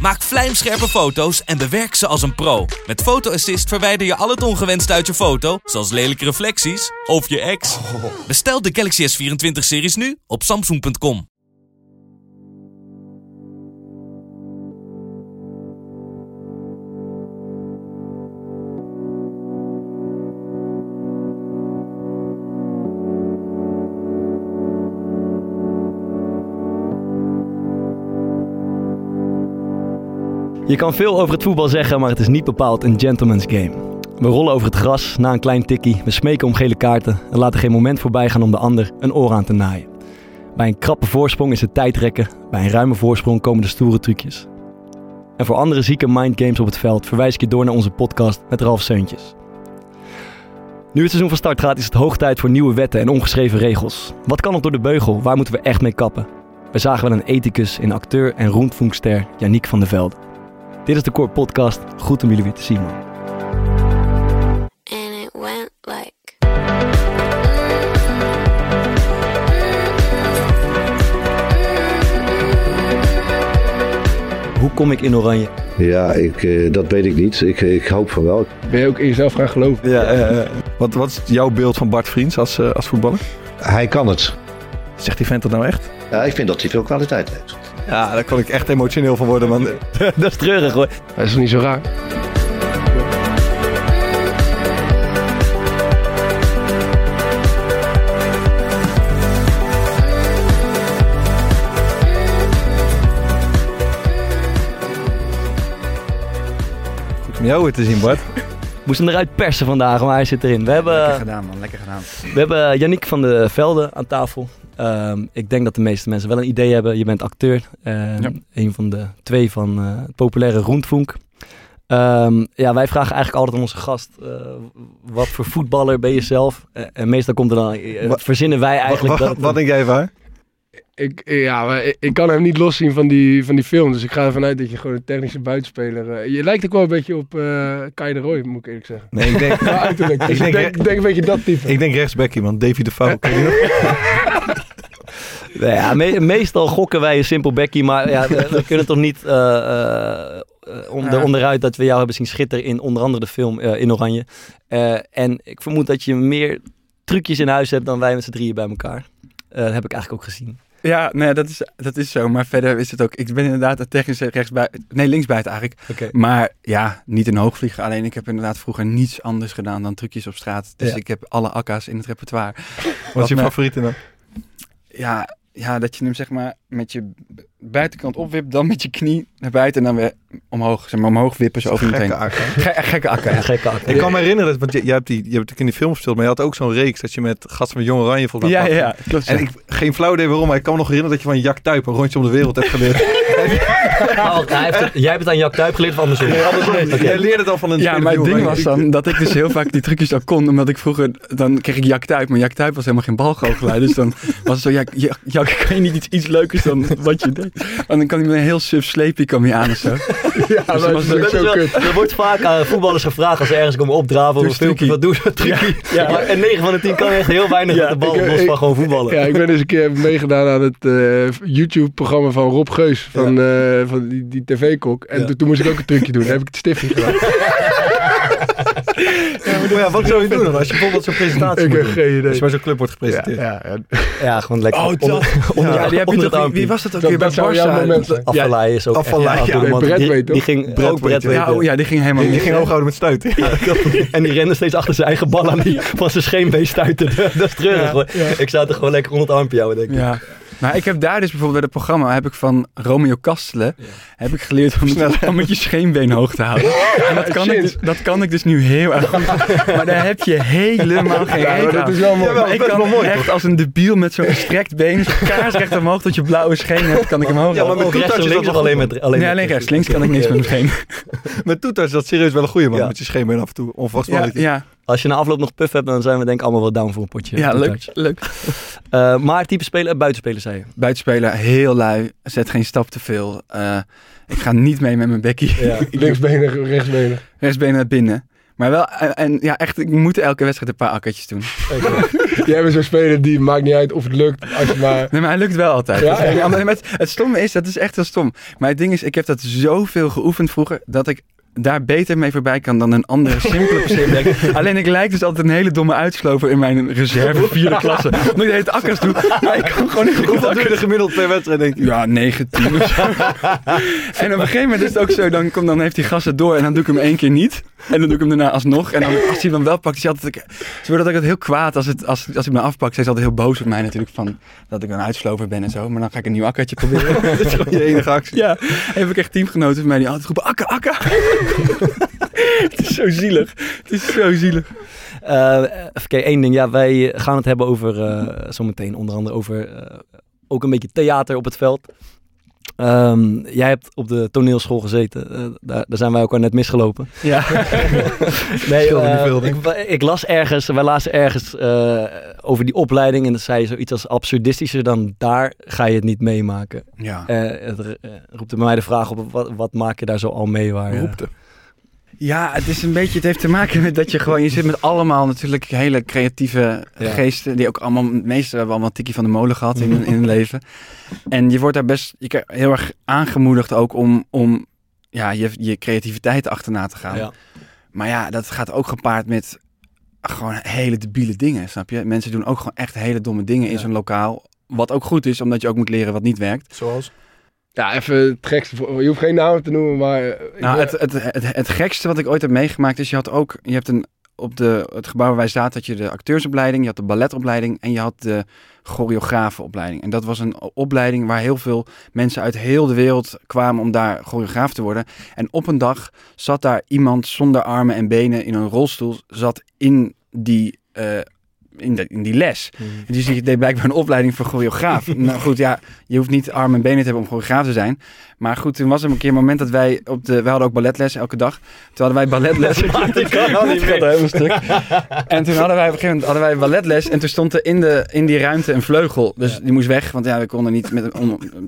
Maak vlijmscherpe foto's en bewerk ze als een pro. Met Foto Assist verwijder je al het ongewenst uit je foto, zoals lelijke reflecties of je ex. Bestel de Galaxy S24-series nu op Samsung.com. Je kan veel over het voetbal zeggen, maar het is niet bepaald een gentleman's game. We rollen over het gras na een klein tikkie, we smeken om gele kaarten en laten geen moment voorbij gaan om de ander een oor aan te naaien. Bij een krappe voorsprong is het tijdrekken, bij een ruime voorsprong komen de stoere trucjes. En voor andere zieke mindgames op het veld verwijs ik je door naar onze podcast met Ralf Zeuntjes. Nu het seizoen van start gaat, is het hoog tijd voor nieuwe wetten en ongeschreven regels. Wat kan nog door de beugel? Waar moeten we echt mee kappen? We zagen wel een ethicus in acteur en Rundfunkster Yannick van de Velde. Dit is de KORP Podcast. Goed om jullie weer te zien, man. Hoe kom ik in Oranje? Ja, dat weet ik niet. Ik hoop van wel. Ben je ook in jezelf gaan geloven? Ja. Wat is jouw beeld van Bart Vriends als voetballer? Hij kan het. Zegt die vent dat nou echt? Ja, ik vind dat hij veel kwaliteit heeft. Ja, daar kan ik echt emotioneel van worden, man. Dat is treurig, hoor. Dat is toch niet zo raar? Goed om jou weer te zien, Bart. Moest hem eruit persen vandaag, maar hij zit erin. Lekker gedaan, man. Lekker gedaan. We hebben Yannick van de Velde aan tafel. Ik denk dat de meeste mensen wel een idee hebben. Je bent acteur. Een van de twee van het populaire Rundfunk. Wij vragen eigenlijk altijd aan onze gast... wat voor voetballer ben je zelf? En meestal komt er dan... verzinnen wij eigenlijk... Wat denk jij van? Ik kan hem niet loszien van die film. Dus ik ga ervan uit dat je gewoon een technische buitenspeler... je lijkt ook wel een beetje op Kaide Roy, moet ik eerlijk zeggen. Nee, ik denk... ik denk een beetje dat type. Ik denk rechtsbackie, man. David de Fouw. Nou ja, meestal gokken wij een simpel bekkie, maar ja, we kunnen toch niet onderuit dat we jou hebben zien schitteren in onder andere de film In Oranje. En ik vermoed dat je meer trucjes in huis hebt dan wij met z'n drieën bij elkaar. Dat heb ik eigenlijk ook gezien. Ja, nee, dat is zo. Maar verder is het ook... Ik ben inderdaad een technische linksbuiten eigenlijk. Okay. Maar ja, niet een hoogvlieger. Alleen ik heb inderdaad vroeger niets anders gedaan dan trucjes op straat. Dus ik heb alle akka's in het repertoire. Wat is je favoriete dan? Ja, dat je hem zeg maar met je buitenkant opwipt, dan met je knie naar buiten en dan weer omhoog. Zeg maar omhoog wippen, zo over meteen. Gekke akka. Ik kan me herinneren, want je hebt het in die film gespeeld, maar je had ook zo'n reeks dat je met gasten met Jong Oranje volgens mij. Ja. Klopt, en geen flauw idee waarom, maar ik kan me nog herinneren dat je van Jack Tuyp een rondje om de wereld hebt geleerd. Jij hebt het aan Jack Tuyp geleerd van andersom. Nee. Jij leerde het al van een... Ja, maar het ding was dan dat ik dus heel vaak die trucjes al kon, omdat ik vroeger, dan kreeg ik Jack Tuyp, maar Jack Tuyp was helemaal geen balgoochelaar. Dus dan was het zo, Jack, kan je niet iets leukers dan wat je deed? En dan kan hij met een heel suf sleepie kom je aan of zo. Ja, dus dat is zo kut. Er wordt vaak aan voetballers gevraagd als ze ergens komen opdraven of een filmpje. Wat doen ze? Truckie. Ja. En 9 van de 10 kan echt heel weinig met de bal, los van gewoon voetballen. Ja, ik ben eens een keer meegedaan aan het YouTube-programma van Rob Geus, van die tv-kok. En toen moest ik ook een trucje doen. Dan heb ik het stiftje gedaan. Ja, wat zou je doen dan als je bijvoorbeeld zo'n presentatie moet doen? Als je bij zo'n club wordt gepresenteerd. Ja, gewoon lekker. Oh, dat. Wie was dat ook weer bij Barca? Afvallei is ook echt een... Die ging breedweten. Ja, die ging helemaal... Die ging hooghouden met stuiten. En die rende steeds achter zijn eigen bal aan die van zijn scheenbeen stuiten. Dat is treurig, hoor. Ik zou er gewoon lekker onder het armpje houden, denk ik. Nou, ik heb daar dus bijvoorbeeld bij het programma van Romeo Castelen geleerd om met je scheenbeen hoog te houden. En dat kan ik dus nu heel erg goed. Maar daar heb je helemaal geen reet aan. Dat is wel mooi. Ik kan mooi, echt als een debiel met zo'n gestrekt been, kaarsrecht omhoog tot je blauwe scheen hebt, kan ik hem hoog houden. Ja, maar met toeters is dat nog alleen met... Nee, alleen rechts. Links kan ik niks met mijn scheen. Met toeters is dat serieus wel een goeie, man. Met je scheenbeen af en toe. Onvastbaar. Ja, Als je na afloop nog puff hebt, dan zijn we denk ik allemaal wel down voor een potje. Ja, leuk. Maar type speler, buitenspeler zei je? Buitenspeler, heel lui. Zet geen stap te veel. Ik ga niet mee met mijn bekkie. Ja. Linksbenen, rechtsbenen. Rechtsbenen naar binnen. Maar wel, en ja, echt, ik moet elke wedstrijd een paar akkertjes doen. Okay. Jij bent zo'n speler die, maakt niet uit of het lukt. Als maar... Nee, maar hij lukt wel altijd. Ja? Dus het stomme is, dat is echt heel stom. Maar het ding is, ik heb dat zoveel geoefend vroeger, dat ik daar beter mee voorbij kan dan een andere simpele persoon. Alleen ik lijk dus altijd een hele domme uitslover in mijn reserve vierde klasse. Omdat ik de hele akkers doe. Maar ik kan gewoon niet goed. Hoeveel doe je gemiddeld per wedstrijd, denk ik? Ja, 19. En op een gegeven moment is het ook zo, dan heeft die gast het door en dan doe ik hem één keer niet. En dan doe ik hem daarna alsnog. En dan, als hij hem wel pakt, is hij altijd... Zodat ik het heel kwaad, als hij me afpakt, zijn ze altijd heel boos op mij natuurlijk, van dat ik een uitslover ben en zo. Maar dan ga ik een nieuw akkertje proberen. Dat is gewoon je enige actie. Ja, heb ik echt teamgenoten van mij die altijd roepen, akker. Het is zo zielig. Even kijken, één ding. Ja, wij gaan het hebben over, zometeen onder andere over ook een beetje theater op het veld. Jij hebt op de toneelschool gezeten. Daar zijn wij elkaar net misgelopen. Ja. Nee, ik las ergens, wij lazen ergens over die opleiding en dan zei je zoiets als absurdistischer dan daar ga je het niet meemaken. Ja. Het roepte bij mij de vraag op, wat maak je daar zo al mee? Waar roepte? Ja, het is een beetje, het heeft te maken met dat je gewoon, je zit met allemaal natuurlijk hele creatieve geesten, die ook allemaal, meestal hebben allemaal tikkie van de molen gehad in hun leven. En je wordt daar best, je krijgt heel erg aangemoedigd ook om ja, je creativiteit achterna te gaan. Ja. Maar ja, dat gaat ook gepaard met gewoon hele debiele dingen, snap je? Mensen doen ook gewoon echt hele domme dingen in zo'n lokaal, wat ook goed is, omdat je ook moet leren wat niet werkt. Zoals? Ja, even het gekste. Je hoeft geen naam te noemen, maar... Nou, het gekste wat ik ooit heb meegemaakt is... Je hebt op het gebouw waar wij zaten had je de acteursopleiding, je had de balletopleiding en je had de choreografenopleiding. En dat was een opleiding waar heel veel mensen uit heel de wereld kwamen om daar choreograaf te worden. En op een dag zat daar iemand zonder armen en benen in een rolstoel, zat in die... In die les. En dus je deed blijkbaar een opleiding voor choreograaf. Nou goed, ja, je hoeft niet armen en benen te hebben om choreograaf te zijn. Maar goed, toen was er een keer een moment dat wij we hadden ook balletles elke dag. Toen hadden wij balletles. En toen hadden wij op een gegeven moment balletles. En toen stond er in die ruimte een vleugel. Dus die moest weg, want ja, we konden niet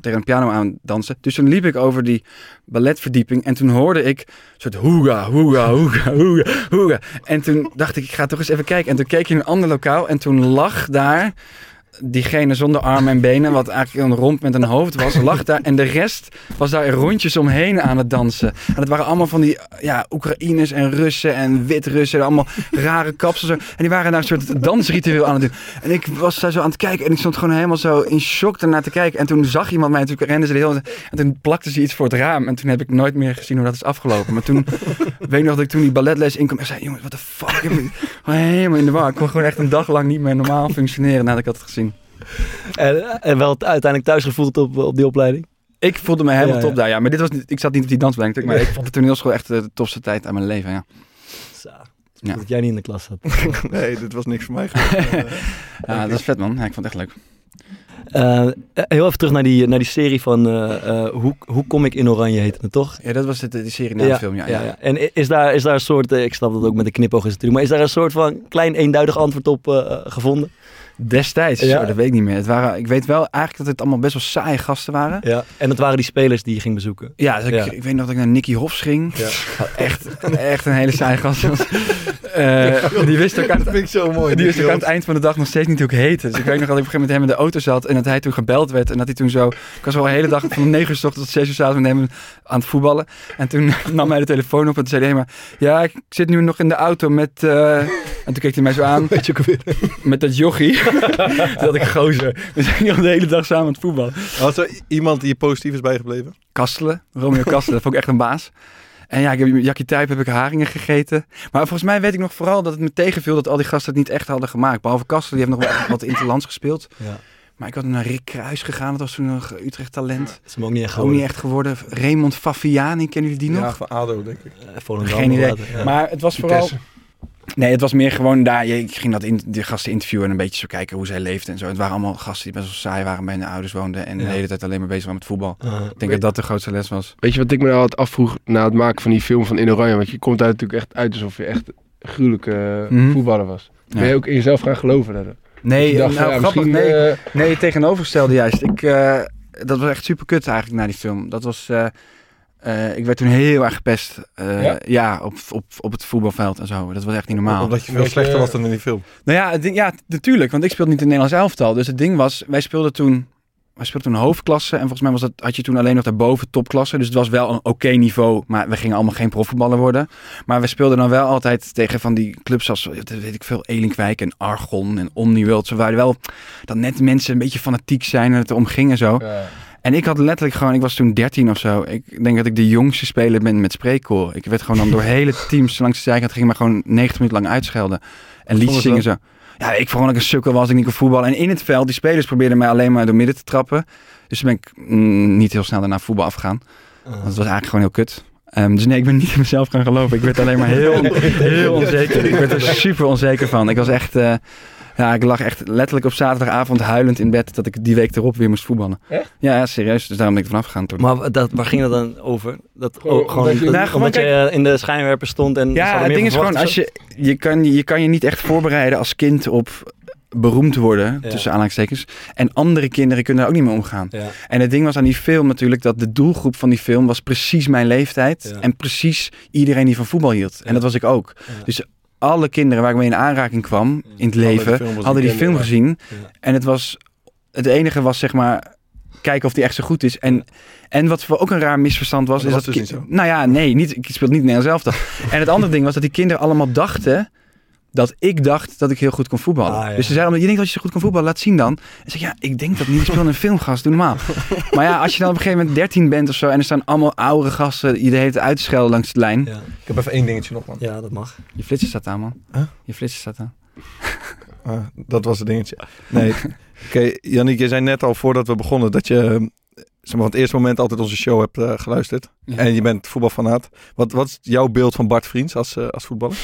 tegen een piano aan dansen. Dus toen liep ik over die balletverdieping. En toen hoorde ik een soort hoega, hoega, hoega, hoega, hoega. En toen dacht ik ga toch eens even kijken. En toen keek je in een ander lokaal. En toen lag daar diegene zonder armen en benen, wat eigenlijk een romp met een hoofd was, lag daar. En de rest was daar rondjes omheen aan het dansen. En dat waren allemaal van die Oekraïners en Russen en Wit-Russen. Allemaal rare kapsels. En die waren daar een soort dansritueel aan het doen. En ik was daar zo aan het kijken en ik stond gewoon helemaal zo in shock daarnaar te kijken. En toen zag iemand mij natuurlijk, renden ze de hele... En toen plakte ze iets voor het raam. En toen heb ik nooit meer gezien hoe dat is afgelopen. Maar toen, weet ik nog dat ik toen die balletles inkwam en zei, jongens, wat de fuck? Ik ben helemaal in de war. Ik kon gewoon echt een dag lang niet meer normaal functioneren nadat ik had gezien. En wel uiteindelijk thuis gevoeld op die opleiding? Ik voelde me helemaal top daar, ja. Maar dit was niet, ik zat niet op die dansopleiding, maar ik vond de toneelschool echt de topste tijd aan mijn leven, ja. Zo, dat jij niet in de klas zat. Nee, dit was niks voor mij. Ja, dat is vet, man. Ja, ik vond het echt leuk. Heel even terug naar die serie van hoe kom ik in Oranje heette het, toch? Ja, dat was die serie na de film, ja. En is daar een soort, ik snap dat ook met de knipoog is natuurlijk, maar is daar een soort van klein eenduidig antwoord op gevonden? Destijds, dat weet ik niet meer. Ik weet wel eigenlijk dat het allemaal best wel saaie gasten waren. Ja. En dat waren die spelers die je ging bezoeken. Ja, dus ik weet nog dat ik naar Nicky Hofs ging. Ja. Echt een hele saaie gast. Die wist ook aan het eind van de dag nog steeds niet hoe ik heette. Dus ik weet nog dat ik op een gegeven moment met hem in de auto zat en dat hij toen gebeld werd. En dat hij toen zo... Ik was wel de hele dag van 9 uur 's ochtends tot 6 uur 's avonds met hem aan het voetballen. En toen nam hij de telefoon op en zei hij maar... Ja, ik zit nu nog in de auto met... En toen keek hij mij zo aan. Weet je ook weer? Met dat jochie. Toen had ik gozer. We zijn nog de hele dag samen aan het voetballen. Was er iemand die je positief is bijgebleven? Castelen. Romeo Castelen. Dat vond ik echt een baas. En ja, ik heb Jackie Type heb ik haringen gegeten. Maar volgens mij weet ik nog vooral dat het me tegenviel dat al die gasten het niet echt hadden gemaakt. Behalve Castelen, die heeft nog wel wat interlands gespeeld. Ja. Maar ik had naar Rick Kruijs gegaan. Dat was toen nog Utrecht talent. Dat is hem ook niet echt geworden. Raymond Fafiani, kennen jullie die nog? Ja, van ADO denk ik. Geen idee. Ja. Maar het was vooral... Nee, het was meer gewoon daar. Ik ging die gasten interviewen en een beetje zo kijken hoe zij leefden en zo. Het waren allemaal gasten die best wel saai waren, bij hun ouders woonden en de hele tijd alleen maar bezig waren met voetbal. Ik denk dat dat de grootste les was. Weet je wat ik me nou altijd afvroeg na het maken van die film van In Oranje? Want je komt daar natuurlijk echt uit alsof je echt gruwelijke voetballer was. Ja. Ben je ook in jezelf gaan geloven daardoor? Nee, dacht, nou, ja, grappig. Nee, tegenovergestelde juist. Dat was echt super kut eigenlijk na die film. Dat was... ik werd toen heel erg gepest op het voetbalveld en zo. Dat was echt niet normaal. Omdat je veel slechter was dan in die film. Nou ja, natuurlijk. Want ik speelde niet in het Nederlands elftal. Dus het ding was, wij speelden toen hoofdklasse. En volgens mij had je toen alleen nog daarboven topklasse. Dus het was wel een oké niveau. Maar we gingen allemaal geen profvoetballer worden. Maar we speelden dan wel altijd tegen van die clubs als, weet ik veel, Elinkwijk en Argon en Omniworld. Waar wel dat net mensen een beetje fanatiek zijn en het erom ging en zo. Ja. En ik had letterlijk gewoon, ik was toen 13 of zo. Ik denk dat ik de jongste speler ben met spreekkoor. Ik werd gewoon dan door hele teams langs de zijkant ging maar gewoon 90 minuten lang uitschelden. En liedjes zingen zo. Ja, ik vond dat ik een sukkel was, ik niet kon voetballen. En in het veld, die spelers probeerden mij alleen maar door midden te trappen. Dus toen ben ik niet heel snel daarna voetbal afgegaan. Want het was eigenlijk gewoon heel kut. Dus nee, ik ben niet in mezelf gaan geloven. Ik werd alleen maar heel onzeker. Ik werd er super onzeker van. Ik was echt... ik lag echt letterlijk op zaterdagavond huilend in bed dat ik die week erop weer moest voetballen. Echt? Ja, serieus. Dus daarom ben ik er vanaf gegaan toen. Maar waar ging dat dan over? Omdat je in de schijnwerper stond en... Ja, het ding is gewoon, als je kan je niet echt voorbereiden als kind op beroemd worden, tussen aanhalingstekens. En andere kinderen kunnen daar ook niet mee omgaan. Ja. En het ding was aan die film natuurlijk dat de doelgroep van die film was precies mijn leeftijd. Ja. En precies iedereen die van voetbal hield. Ja. En dat was ik ook. Ja. Dus alle kinderen waar ik mee in aanraking kwam in het leven, hadden die film gezien. Ja. En het enige was zeg maar, kijken of die echt zo goed is. En wat voor ook een raar misverstand was, is dat dus niet zo. Nou ja, nee, ik speelde niet naar zelf. En het andere ding was dat die kinderen allemaal dachten dat ik dacht dat ik heel goed kon voetballen. Ah, ja. Dus ze zeiden, je denkt dat je zo goed kon voetballen, laat zien dan. En zei ik denk dat niet. Ik speel een filmgast, doe normaal. Maar ja, als je dan op een gegeven moment 13 bent of zo en er staan allemaal oude gasten die de hele tijd uitschelden langs de lijn. Ja. Ik heb even één dingetje nog, man. Ja, dat mag. Je flitser staat aan, man. Huh? Je flitser staat aan. Dat was het dingetje. Nee. Oké, Yannick, je zei net al voordat we begonnen dat je van het eerste moment altijd onze show hebt geluisterd. Ja. En je bent voetbalfanaat. Wat is jouw beeld van Bart Vriends als voetballer?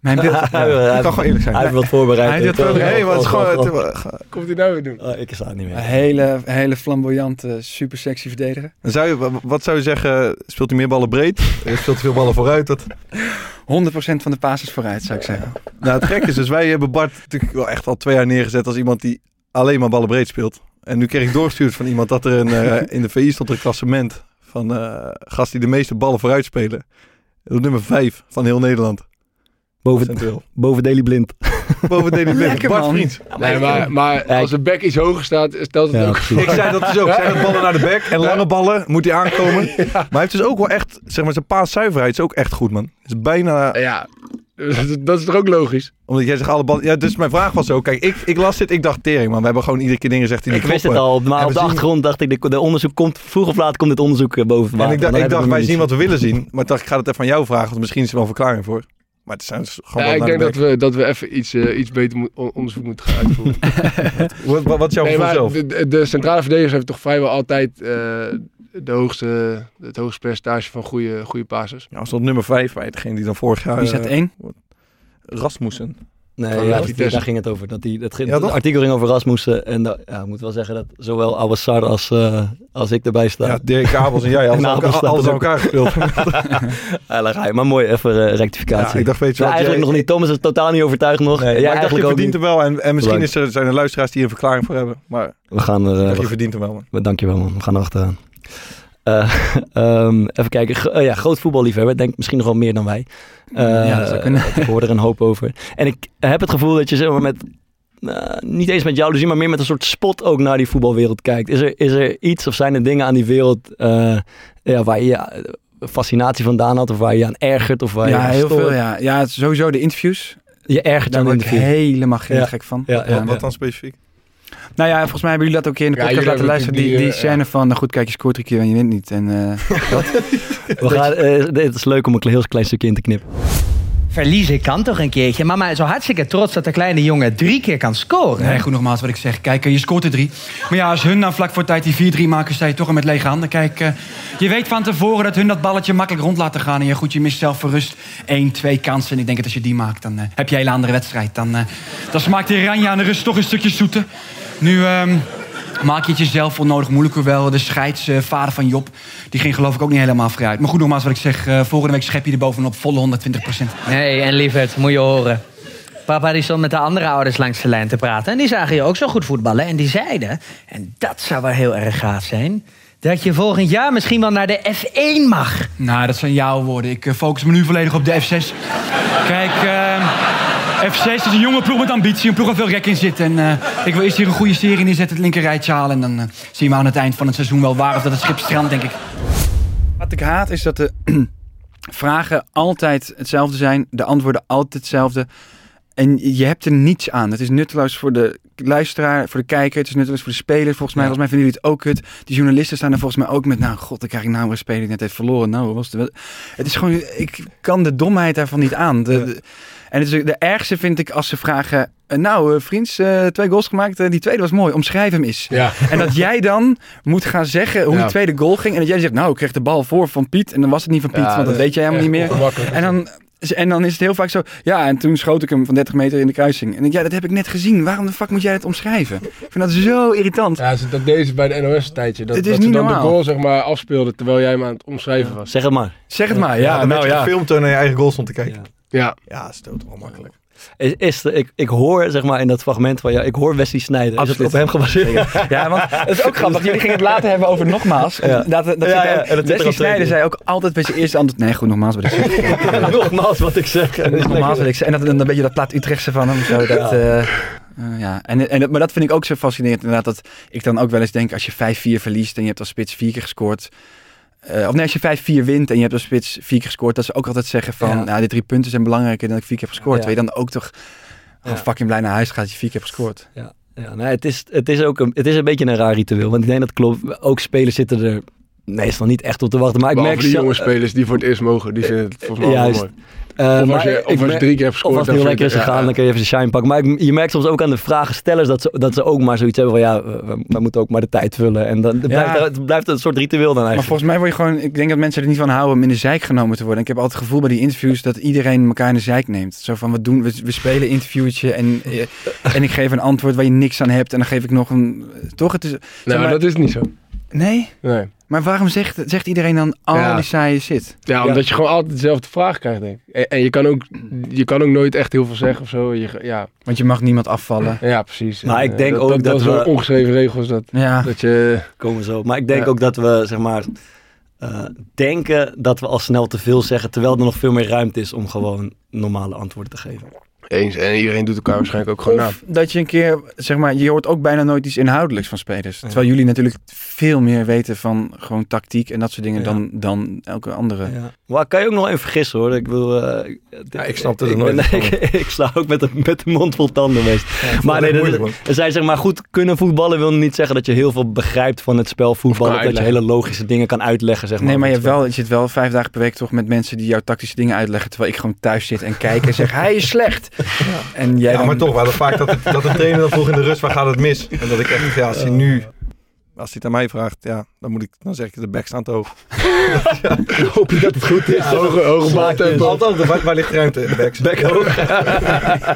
Mijn beeld. Ik kan gewoon eerlijk zijn. Hij heeft wat voorbereid. Hij heeft wat voorbereid. Komt hij nou weer doen? Oh, ik sta het niet meer. Een hele flamboyante, super sexy verdediger. Wat zou je zeggen? Speelt hij meer ballen breed? Speelt hij veel ballen vooruit? 100% van de passes vooruit, zou ik zeggen. Nou, het gek is, dus wij hebben Bart natuurlijk wel echt al 2 jaar neergezet als iemand die alleen maar ballen breed speelt. En nu kreeg ik doorgestuurd van iemand dat er in de VI stond een klassement van gast die de meeste ballen vooruit spelen. Op nummer 5 van heel Nederland. Boven Daily Blind. Boven Daily Blind. Lekker, Bart Vriends. Nee, maar als de back iets hoger staat, stelt het ook. Ik zei dat dus ook. Zijn dat ballen naar de back en lange ballen moet hij aankomen. Ja. Maar hij heeft dus ook wel echt, zeg maar, zijn paaszuiverheid is ook echt goed, man. Is bijna... Ja, dat is toch ook logisch? Omdat jij zegt alle ballen... Ja, dus mijn vraag was ook, kijk, ik las dit, ik dacht tering, man. We hebben gewoon iedere keer dingen gezegd in de kroppen. Ik wist het al, maar op de achtergrond dacht ik, de onderzoek komt, vroeg of laat komt dit onderzoek boven water. En ik dacht wij zien wat we willen zien. Maar ik dacht, ik ga dat even van jou vragen, want misschien is er wel een verklaring voor. Maar het zijn dus gewoon ik denk dat we even iets beter onderzoek moeten gaan uitvoeren. Wat is jouw gevoel zelf? De centrale verdedigers hebben toch vrijwel altijd het hoogste percentage van goede passes. Ja, als dat nummer 5 bij degene die dan vorig jaar... Wie zat 1? Rasmussen. Nee, daar ging het over. Het artikel ging over Rasmussen. En ik moet wel zeggen dat zowel Awassar als ik erbij sta. Ja, Dirk Abels en jij, alles aan elkaar gespeeld. Maar mooi, even rectificatie. Ja, ik dacht, weet je wat, eigenlijk nog niet. Thomas is totaal niet overtuigd nog. Nee, jij eigenlijk je verdient hem wel. En misschien zijn er luisteraars die een verklaring voor hebben. Maar we gaan er... je verdient hem wel, man. Dank je wel, man. We gaan erachteraan. Even kijken. Groot voetballiefhebber. Denk misschien nog wel meer dan wij. Ik hoor er een hoop over. En ik heb het gevoel dat je zeg maar met... niet eens met jaloezie, maar meer met een soort spot ook naar die voetbalwereld kijkt. Is er iets of zijn er dingen aan die wereld waar je fascinatie vandaan had? Of waar je aan ergert? Of waar je heel veel. Ja. Ja, sowieso de interviews. Je ergert aan interviews. Daar ben ik helemaal geen gek van. Wat dan specifiek? Nou ja, volgens mij hebben jullie dat ook in de podcast laten luisteren. Die scène van, goed kijk, je scoort 3 keer en je wint niet. Het is leuk om een heel klein stukje in te knippen. Verliezen kan toch een keertje. Mama is al hartstikke trots dat de kleine jongen 3 keer kan scoren. Nee, goed nogmaals wat ik zeg. Kijk, je scoort 3. Maar ja, als hun dan vlak voor tijd die 4-3 maken, sta je toch al met lege handen. Kijk, je weet van tevoren dat hun dat balletje makkelijk rond laten gaan. En je mist zelf verrust 1-2 kansen. En ik denk dat als je die maakt, dan heb je een hele andere wedstrijd. Dan smaakt die Oranje aan de rust toch een stukje zoeter. Nu Maak je het jezelf onnodig moeilijk, hoewel de scheidsvader van Job... die ging geloof ik ook niet helemaal vrij uit. Maar goed, nogmaals wat ik zeg, volgende week schep je er bovenop volle 120%. Nee, en lieverd, moet je horen. Papa die stond met de andere ouders langs de lijn te praten... en die zagen je ook zo goed voetballen. En die zeiden, en dat zou wel heel erg gaaf zijn... dat je volgend jaar misschien wel naar de F1 mag. Nou, dat zijn jouw woorden. Ik focus me nu volledig op de F6. Kijk, F6 is een jonge ploeg met ambitie. Een ploeg waar veel rek in zit. En ik wil eerst hier een goede serie neerzetten, het linkerrijtje halen. En dan zien we aan het eind van het seizoen wel waar of dat het schip strandt, denk ik. Wat ik haat is dat de vragen altijd hetzelfde zijn. De antwoorden altijd hetzelfde. En je hebt er niets aan. Het is nutteloos voor de luisteraar, voor de kijker. Het is nutteloos voor de speler. Volgens mij vinden jullie het ook kut. Die journalisten staan er volgens mij ook met... nou, god, dan krijg ik nou weer een speler die net heeft verloren. Nou, was het wel... Het is gewoon... Ik kan de domheid daarvan niet aan. En het is de ergste vind ik als ze vragen... Nou, Vriends, 2 goals gemaakt. Die tweede was mooi. Omschrijf hem eens. Ja. En dat jij dan moet gaan zeggen hoe die tweede goal ging. En dat jij zegt, nou, ik kreeg de bal voor van Piet. En dan was het niet van Piet, want dat weet jij helemaal niet meer. En dan is het heel vaak zo... Ja, en toen schoot ik hem van 30 meter in de kruising. En ik, ja, dat heb ik net gezien. Waarom de fuck moet jij dat omschrijven? Ik vind dat zo irritant. Ja, dat deze bij de NOS tijdje. Dat ze dan normaal de goal zeg maar afspeelden terwijl jij hem aan het omschrijven was. Zeg het maar. Zeg het maar, ja. Dan je gefilmd toen naar je eigen goal stond te kijken. Ja, dat is toch wel makkelijk. Ik hoor zeg maar in dat fragment van jou, ik hoor Wesley Sneijder. Is het op hem gebaseerd? Ja, want het is ook grappig. Jullie gingen het later hebben over nogmaals. Wesley Sneijder zei ook altijd bij zijn eerste antwoord. Nee, goed, nogmaals wat ik zeg. Nogmaals wat ik zeg. Nogmaals wat ik zeg. En dan een beetje dat plaat Utrechtse van hem. Zo, dat, maar dat vind ik ook zo fascinerend. Inderdaad, dat ik dan ook wel eens denk, als je 5-4 verliest en je hebt als spits 4 keer gescoord. Als je 5-4 wint en je hebt als spits 4 keer gescoord... dat ze ook altijd zeggen van... Nou, de 3 punten zijn belangrijker dan ik 4 keer heb gescoord. Terwijl je dan ook toch fucking blij naar huis gaat... dat je 4 keer hebt gescoord. Ja, ja, nou, het is een beetje een raar ritueel. Want ik denk dat klopt. Ook spelers zitten er meestal niet echt op te wachten. Maar ik merk die jonge spelers die voor het eerst mogen... die vinden het volgens mij mooi. Als je 3 keer hebt gescoord... Of als het heel lekker is gegaan, dan kun je even zijn shine pakken. Maar je merkt soms ook aan de vragenstellers... dat ze ook maar zoiets hebben van... ja, we moeten ook maar de tijd vullen. En dan blijft een soort ritueel dan eigenlijk. Maar volgens mij word je gewoon... Ik denk dat mensen er niet van houden om in de zeik genomen te worden. En ik heb altijd het gevoel bij die interviews... dat iedereen elkaar in de zeik neemt. Zo van, we spelen een interviewtje... en ik geef een antwoord waar je niks aan hebt... en dan geef ik nog een... Toch? Het is, nou, zeg maar, dat is niet zo. Nee? Maar waarom zegt iedereen dan die saaie shit? Ja, omdat je gewoon altijd dezelfde vraag krijgt, denk ik. En je kan ook nooit echt heel veel zeggen of zo. Want je mag niemand afvallen. Ja, precies. Maar ik denk ook dat we... ongeschreven regels dat je... Komen zo. Maar ik denk ook dat we, zeg maar... denken dat we al snel te veel zeggen... terwijl er nog veel meer ruimte is om gewoon normale antwoorden te geven. Eens. En iedereen doet elkaar waarschijnlijk ook gewoon na. Dat je een keer, zeg maar, je hoort ook bijna nooit iets inhoudelijks van spelers. Terwijl jullie natuurlijk veel meer weten van gewoon tactiek en dat soort dingen dan elke andere. Ja. Maar kan je ook nog even vergissen hoor. Ik bedoel, ik snap het nooit. Ik sla ook met de mond vol tanden meest. Ja, maar zij zeg maar goed kunnen voetballen wil niet zeggen dat je heel veel begrijpt van het spel voetballen. Dat je hele logische dingen kan uitleggen, zeg maar. Nee, maar je zit wel 5 dagen per week toch met mensen die jouw tactische dingen uitleggen. Terwijl ik gewoon thuis zit en kijk en zeg, hij is slecht. Ja. En jij maar toch, we hadden vaak dat de trainer dat vroeg in de rust, waar gaat het mis? En dat ik echt, als hij het aan mij vraagt, dan zeg ik de bek staan te hoog. Ik hoop je dat het goed is. Hoge baltempo. Altijd, waar ligt de ruimte? Bek hoog.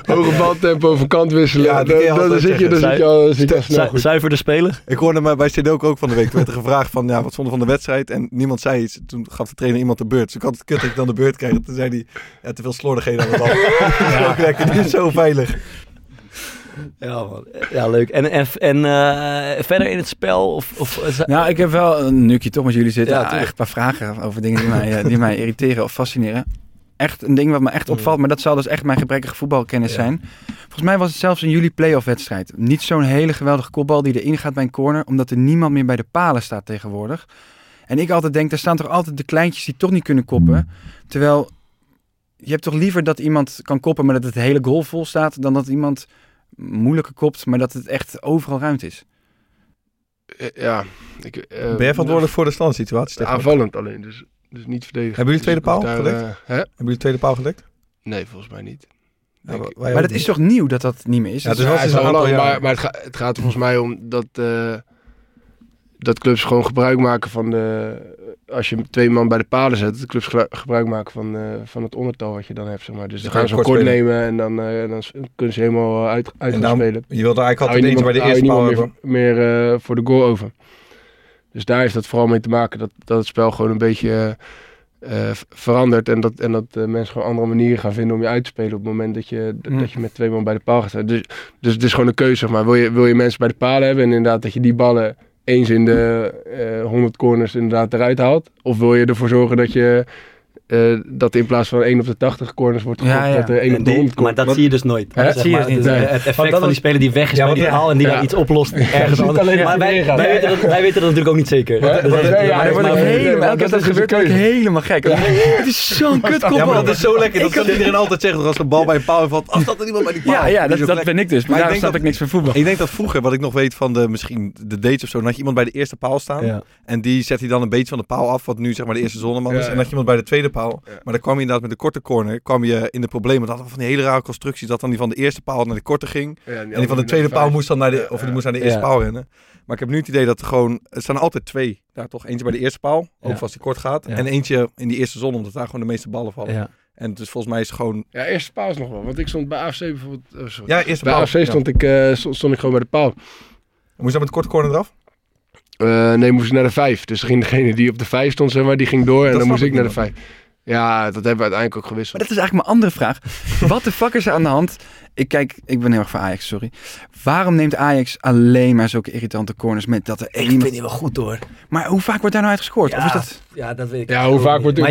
Hoge baltempo, van kant wisselen. Ja, dan zit je al snel goed. Zuiver de speler. Ik hoorde maar bij Sedok ook van de week. Toen werd er gevraagd van, wat vond je van de wedstrijd? En niemand zei iets. Toen gaf de trainer iemand de beurt. Dus ik had het kut dat ik dan de beurt kreeg. Toen zei hij, te veel slordigheden aan de bal. Het is zo veilig. Ja, man. Ja, leuk. En verder in het spel? Nou, ik heb wel, nu ik hier toch met jullie zit, echt een paar vragen over dingen die mij irriteren of fascineren. Echt een ding wat me echt opvalt, maar dat zal dus echt mijn gebrekkige voetbalkennis zijn. Volgens mij was het zelfs in jullie play-off wedstrijd. Niet zo'n hele geweldige kopbal die erin gaat bij een corner, omdat er niemand meer bij de palen staat tegenwoordig. En ik altijd denk, daar staan toch altijd de kleintjes die toch niet kunnen koppen, terwijl je hebt toch liever dat iemand kan koppen, maar dat het hele goal vol staat, dan dat iemand... moeilijker kopt, maar dat het echt overal ruimte is. Ja. Ben jij verantwoordelijk voor de standsituatie? Aanvallend alleen, dus niet verdedigend. Hebben jullie tweede paal gedekt? Nee, volgens mij niet. Ja, maar dat is toch nieuw dat dat niet meer is? Ja, het gaat er volgens mij om dat clubs gewoon gebruik maken van de als je twee man bij de palen zet, de clubs gebruik maken van het ondertal wat je dan hebt, zeg maar. Dus dan gaan ze kort nemen en dan kunnen ze helemaal uitspelen. Je wilde eigenlijk altijd eentje bij de eerste paal hebben. Meer voor de goal over. Dus daar heeft dat vooral mee te maken dat het spel gewoon een beetje verandert en dat mensen gewoon andere manieren gaan vinden om je uit te spelen op het moment dat je met twee man bij de paal gaat. Dus het is gewoon een keuze, zeg maar. Wil je mensen bij de palen hebben en inderdaad dat je die ballen eens in de 100 corners inderdaad eruit haalt? Of wil je ervoor zorgen dat je dat in plaats van 1 op de 80 corners wordt gekocht, dat er 1 op de 100 komt. Maar dat zie je dus nooit. Hè? Dat zie je dus niet. Het effect van die speler die weg is bij die haal en die dan iets oplost. Ergens anders. Maar wij weten dat natuurlijk ook niet zeker. Dat gebeurt ook helemaal gek. Het is zo'n kutkoppel. Ja, maar dat is zo lekker. Dat kan iedereen altijd zeggen als de bal bij een paal valt. Als dat er iemand bij die paal. Ja, dat ben ik dus. Maar daar snap ik niks van voetbal. Ik denk dat vroeger, wat ik nog weet van misschien de dates of zo, dan had je iemand bij de eerste paal staan en die zet hij dan een beetje van de paal af, wat nu zeg maar de eerste zonneman is. En dat je iemand bij de tweede paal. Ja. Maar dan kwam je inderdaad met de korte corner kwam je in de problemen. Dat had van die hele rare constructies dat dan die van de eerste paal naar de korte ging. Ja, en die van de tweede paal moest dan naar de, of die moest naar de eerste paal rennen. Maar ik heb nu het idee dat er staan altijd twee. Daar toch eentje bij de eerste paal, ook als die kort gaat. Ja. En eentje in die eerste zone, omdat daar gewoon de meeste ballen vallen. Ja. En dus volgens mij is het gewoon... Ja, eerste paal is nog wel. Want ik stond bij AFC bijvoorbeeld... eerste paal. Bij AFC stond ik gewoon bij de paal. Moest je dan met de korte corner eraf? Nee, moest ik naar de 5. Dus ging degene die op de 5 stond, zeg maar, die ging door en dan moest ik naar de 5. Ja, dat hebben we uiteindelijk ook gewisseld. Maar dat is eigenlijk mijn andere vraag. Wat de fuck is er aan de hand? Ik ben heel erg voor Ajax, sorry. Waarom neemt Ajax alleen maar zulke irritante corners met dat er één... Ik vind die wel goed hoor. Maar hoe vaak wordt daar nou uit gescoord? Ja, of is dat... ja dat weet ik. Ja, hoe vaak wordt er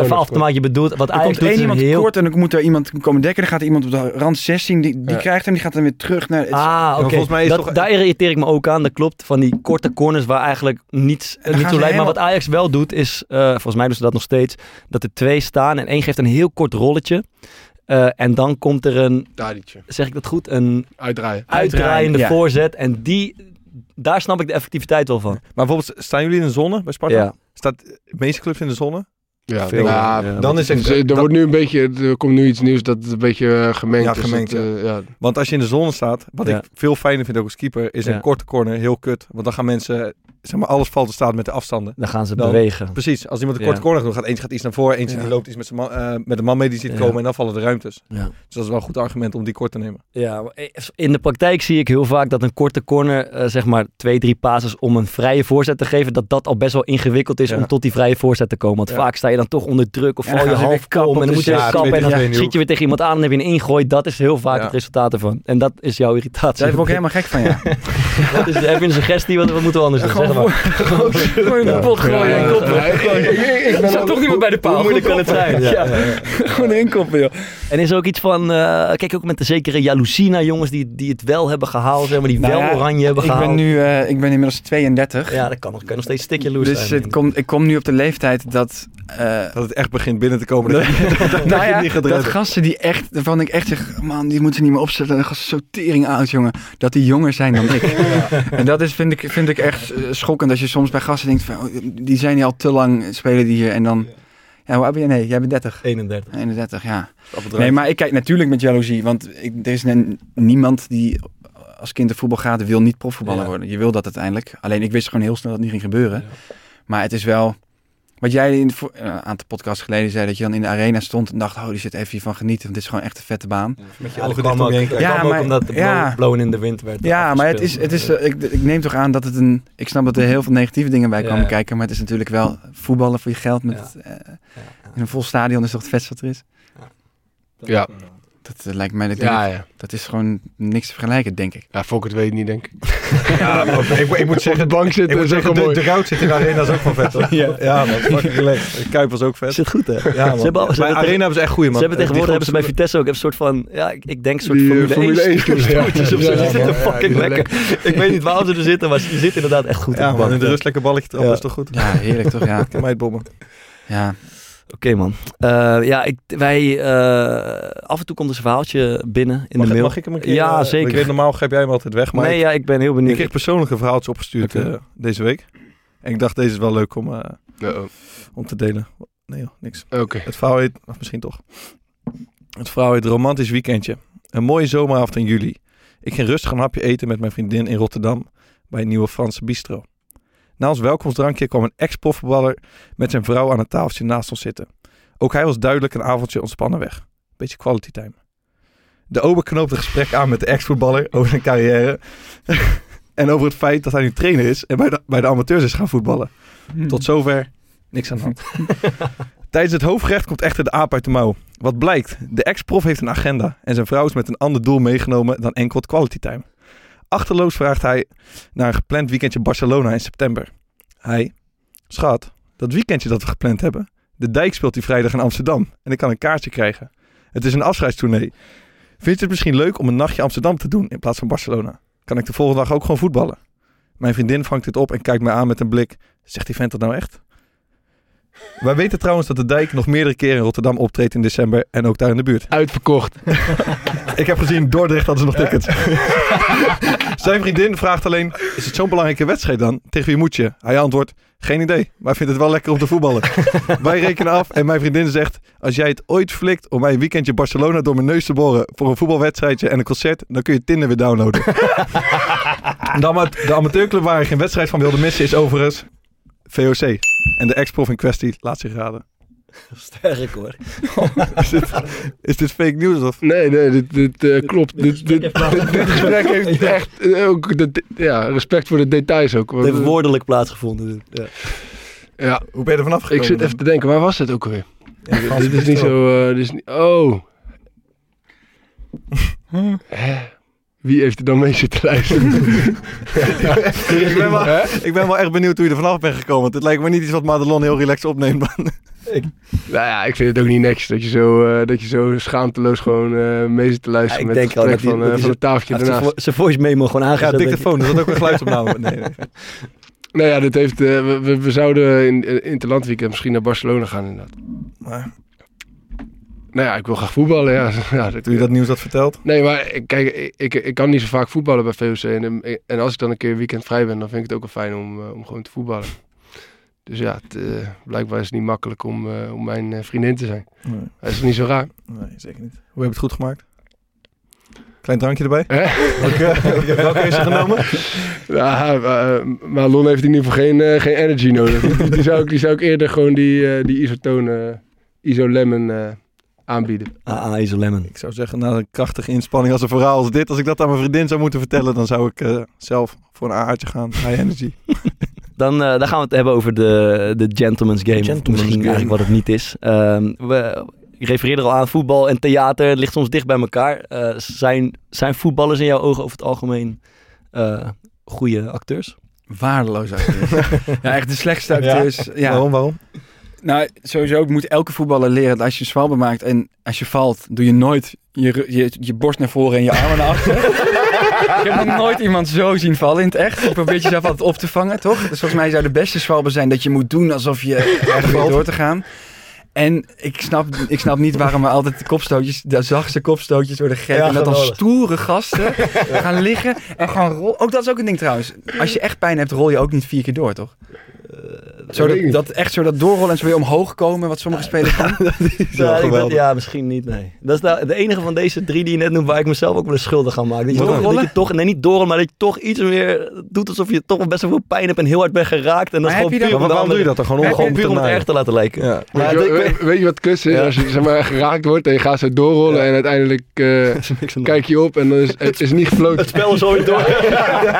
überhaupt je bedoelt wat Ajax doet. Er komt één iemand kort en dan moet er iemand komen dekken. Dan gaat er iemand op de rand 16, die krijgt hem, die gaat dan weer terug naar... Oké. Daar irriteer ik me ook aan, dat klopt. Van die korte corners waar eigenlijk niets toe leidt. Maar wat Ajax wel doet is, volgens mij doen ze dat nog steeds, dat er twee staan en één geeft een heel kort rolletje. En dan komt er een... Taditje. Zeg ik dat goed? Een uitdraaiende voorzet. En daar snap ik de effectiviteit wel van. Maar bijvoorbeeld, staan jullie in de zone bij Sparta? Ja. Staat de meeste clubs in de zone? Ja. Er komt nu iets nieuws dat het een beetje gemengd is. Want als je in de zone staat, wat ik veel fijner vind ook als keeper, is een korte corner heel kut. Want dan gaan mensen... Zeg maar, alles valt te staan met de afstanden. Dan gaan ze bewegen. Precies. Als iemand een korte corner doet, gaat iets naar voren. Eentje die loopt iets met de man mee die ziet komen. En dan vallen de ruimtes. Ja. Dus dat is wel een goed argument om die kort te nemen. Ja, in de praktijk zie ik heel vaak dat een korte corner, zeg maar 2-3 passes om een vrije voorzet te geven. Dat al best wel ingewikkeld is om tot die vrije voorzet te komen. Want vaak sta je dan toch onder druk of val je half kap. En dan moet je kappen. En dan schiet je weer tegen iemand aan en heb je een ingooi. Dat is heel vaak het resultaat ervan. En dat is jouw irritatie. Daar ben ik ook helemaal gek van, ja. Heb je een suggestie? Wat moeten we anders doen? Gewoon in de pot gooien en koppen. Er staat toch niemand bij de paal. Hoe moeilijk kan het zijn? Gewoon erin koppen, joh. En is er ook iets van... kijk, ook met een zekere jaloezie naar jongens die het wel hebben gehaald. Zeg maar, die wel Oranje hebben gehaald. Ik ben inmiddels 32. Ja, dat kan nog steeds stik jaloers zijn. Dus ik kom nu op de leeftijd dat... dat het echt begint binnen te komen. Dat gasten die echt... Waarvan ik echt zeg, man, die moeten ze niet meer opzetten. Dat gasten zo tering oud, jongen. Dat die jonger zijn dan ik. En dat is, vind ik echt... schokkend dat je soms bij gasten denkt van, die zijn hier al te lang, spelen die hier en dan... Ja, hoe oud ben je? Nee, jij bent 30. 31. 31, ja. Nee, maar ik kijk natuurlijk met jaloezie, want er is niemand die als kind de voetbal gaat, wil niet profvoetballer worden. Je wil dat uiteindelijk. Alleen ik wist gewoon heel snel dat het niet ging gebeuren. Ja. Maar het is wel... Wat jij in een aantal podcasts geleden zei, dat je dan in de arena stond en dacht, oh, die zit even hiervan genieten, want dit is gewoon echt een vette baan. Ja, met je ogen dicht om je heen. Ja, maar omdat de blown in de wind werd. Ja, maar het is ik neem toch aan dat het een... Ik snap dat er heel veel negatieve dingen bij komen kijken, maar het is natuurlijk wel voetballen voor je geld. In een vol stadion is toch het vetste wat er is? Ja. Dat lijkt mij dat is gewoon niks te vergelijken, denk ik. Ja, Volkert weet het niet, denk ik. Ja, ik moet zeggen, de bank zitten. De Rout zit in de arena, is ook wel vet, hoor. Ja, man, fucking relaxed. Kuip was ook vet. Zit goed, hè? Ja, man. Bij arena hebben ze echt goeie, man. Ze hebben tegenwoordig bij Vitesse ook een soort van, Formule 1 stoeltjes of zo. Ze zitten fucking lekker. Ik weet niet waarom ze er zitten, maar ze zitten inderdaad echt goed in de bank. Ja, in de rust lekker balletje trappen, is toch goed? Ja, heerlijk toch, ja. Kan mij het bommen. Ja. Oké, man. Af en toe komt dus een verhaaltje binnen in de mail. Mag ik hem een keer? Ja, zeker. Normaal geef jij hem altijd weg. Maar ik ben heel benieuwd. Ik kreeg persoonlijke verhaaltjes opgestuurd deze week. En ik dacht, deze is wel leuk om te delen. Nee joh, niks. Okay. Het verhaal heet, of misschien toch. Het verhaal heet Romantisch Weekendje. Een mooie zomeravond in juli. Ik ging rustig een hapje eten met mijn vriendin in Rotterdam bij een nieuwe Franse bistro. Na ons welkomstdrankje kwam een ex-profvoetballer met zijn vrouw aan het tafeltje naast ons zitten. Ook hij was duidelijk een avondje ontspannen weg. Beetje quality time. De ober knoopte het gesprek aan met de ex-voetballer over zijn carrière. En over het feit dat hij nu trainer is en bij de amateurs is gaan voetballen. Tot zover niks aan de hand. Tijdens het hoofdgerecht komt echter de aap uit de mouw. Wat blijkt, de ex-prof heeft een agenda en zijn vrouw is met een ander doel meegenomen dan enkel het quality time. Achterloos vraagt hij naar een gepland weekendje Barcelona in september. Hij, schat, dat weekendje dat we gepland hebben, de Dijk speelt die vrijdag in Amsterdam en ik kan een kaartje krijgen. Het is een afscheidstournee. Vind je het misschien leuk om een nachtje Amsterdam te doen in plaats van Barcelona? Kan ik de volgende dag ook gewoon voetballen? Mijn vriendin vangt dit op en kijkt mij aan met een blik. Zegt die vent dat nou echt? Wij weten trouwens dat de Dijk nog meerdere keren in Rotterdam optreedt in december en ook daar in de buurt. Uitverkocht. Ik heb gezien, Dordrecht hadden ze nog tickets. Zijn vriendin vraagt alleen, is het zo'n belangrijke wedstrijd dan? Tegen wie moet je? Hij antwoordt, geen idee, maar vindt het wel lekker om te voetballen. Wij rekenen af en mijn vriendin zegt, als jij het ooit flikt om mij een weekendje Barcelona door mijn neus te boren voor een voetbalwedstrijdje en een concert, dan kun je Tinder weer downloaden. De amateurclub waar je geen wedstrijd van wilde missen is overigens VOC. En de ex-prof in kwestie laat zich raden. Sterk hoor. Is dit fake news of? Nee, dit klopt. Dit gesprek heeft echt ook respect voor de details ook. Het heeft woordelijk plaatsgevonden. Ja. Hoe ben je er vanaf gekomen? Ik zit even te denken, waar was het ook alweer? Ja, dit is niet zo... Wie heeft er dan mee zitten luisteren? Ik ben wel echt benieuwd hoe je er vanaf bent gekomen. Want het lijkt me niet iets wat Madelon heel relaxed opneemt. Ik vind het ook niet niks. Dat je zo schaamteloos gewoon mee zit te luisteren met het gesprek van het tafeltje daarnaast. Zijn voice memo gewoon aangezet. Ja, dictafoon. Dat is ook een geluidsopname. Nee. Nou ja, dit heeft, we zouden in het interlandweekend misschien naar Barcelona gaan inderdaad. Maar... Nou ja, ik wil graag voetballen, ja. Toen je dat nieuws had verteld? Nee, maar kijk, ik kan niet zo vaak voetballen bij VOC. En als ik dan een keer weekend vrij ben, dan vind ik het ook wel fijn om gewoon te voetballen. Dus ja, blijkbaar is het niet makkelijk om mijn vriendin te zijn. Nee. Dat is niet zo raar. Nee, zeker niet. Hoe heb je het goed gemaakt? Klein drankje erbij? Welke heeft ze genomen? Maar Lon heeft in ieder geval geen energy nodig. Die zou ik eerder gewoon die isotonen, isolemon... aanbieden. Isolemon. Ik zou zeggen, na een krachtige inspanning als een verhaal als dit, als ik dat aan mijn vriendin zou moeten vertellen, dan zou ik zelf voor een AA'tje gaan. High energy. Dan gaan we het hebben over de gentleman's game. Eigenlijk wat het niet is. Ik refereer er al aan, voetbal en theater, het ligt soms dicht bij elkaar. Zijn voetballers in jouw ogen over het algemeen goede acteurs? Waardeloos acteurs. Ja, echt de slechtste acteurs. Ja. Ja. Waarom? Nou, sowieso moet elke voetballer leren dat als je een zwalbe maakt en als je valt, doe je nooit je borst naar voren en je armen naar achteren. Ik heb nog nooit iemand zo zien vallen in het echt. Je probeert jezelf altijd op te vangen, toch? Dus volgens mij zou de beste zwalbe zijn dat je moet doen alsof je echt valt door te gaan. En ik snap niet waarom we altijd de zachtste kopstootjes worden gegeven. Ja, en dat dan stoere gasten gaan liggen en gaan rollen. Ook dat is ook een ding trouwens. Als je echt pijn hebt, rol je ook niet 4 keer door, toch? Dat doorrollen en zo weer omhoog komen, wat sommige spelers doen. Misschien niet, nee. Dat is nou de enige van deze 3 die je net noemt waar ik mezelf ook wel eens schuldig aan maak. Dat je toch iets meer doet alsof je toch best wel veel pijn hebt en heel hard bent geraakt. En dat is gewoon waarom doe je dat dan? Gewoon puur om het erg te laten lijken. Ja. Maar weet je wat kus is? Ja. Als je geraakt wordt en je gaat zo doorrollen en uiteindelijk kijk je op en dan is het niet gefloten. Het spel is ooit door.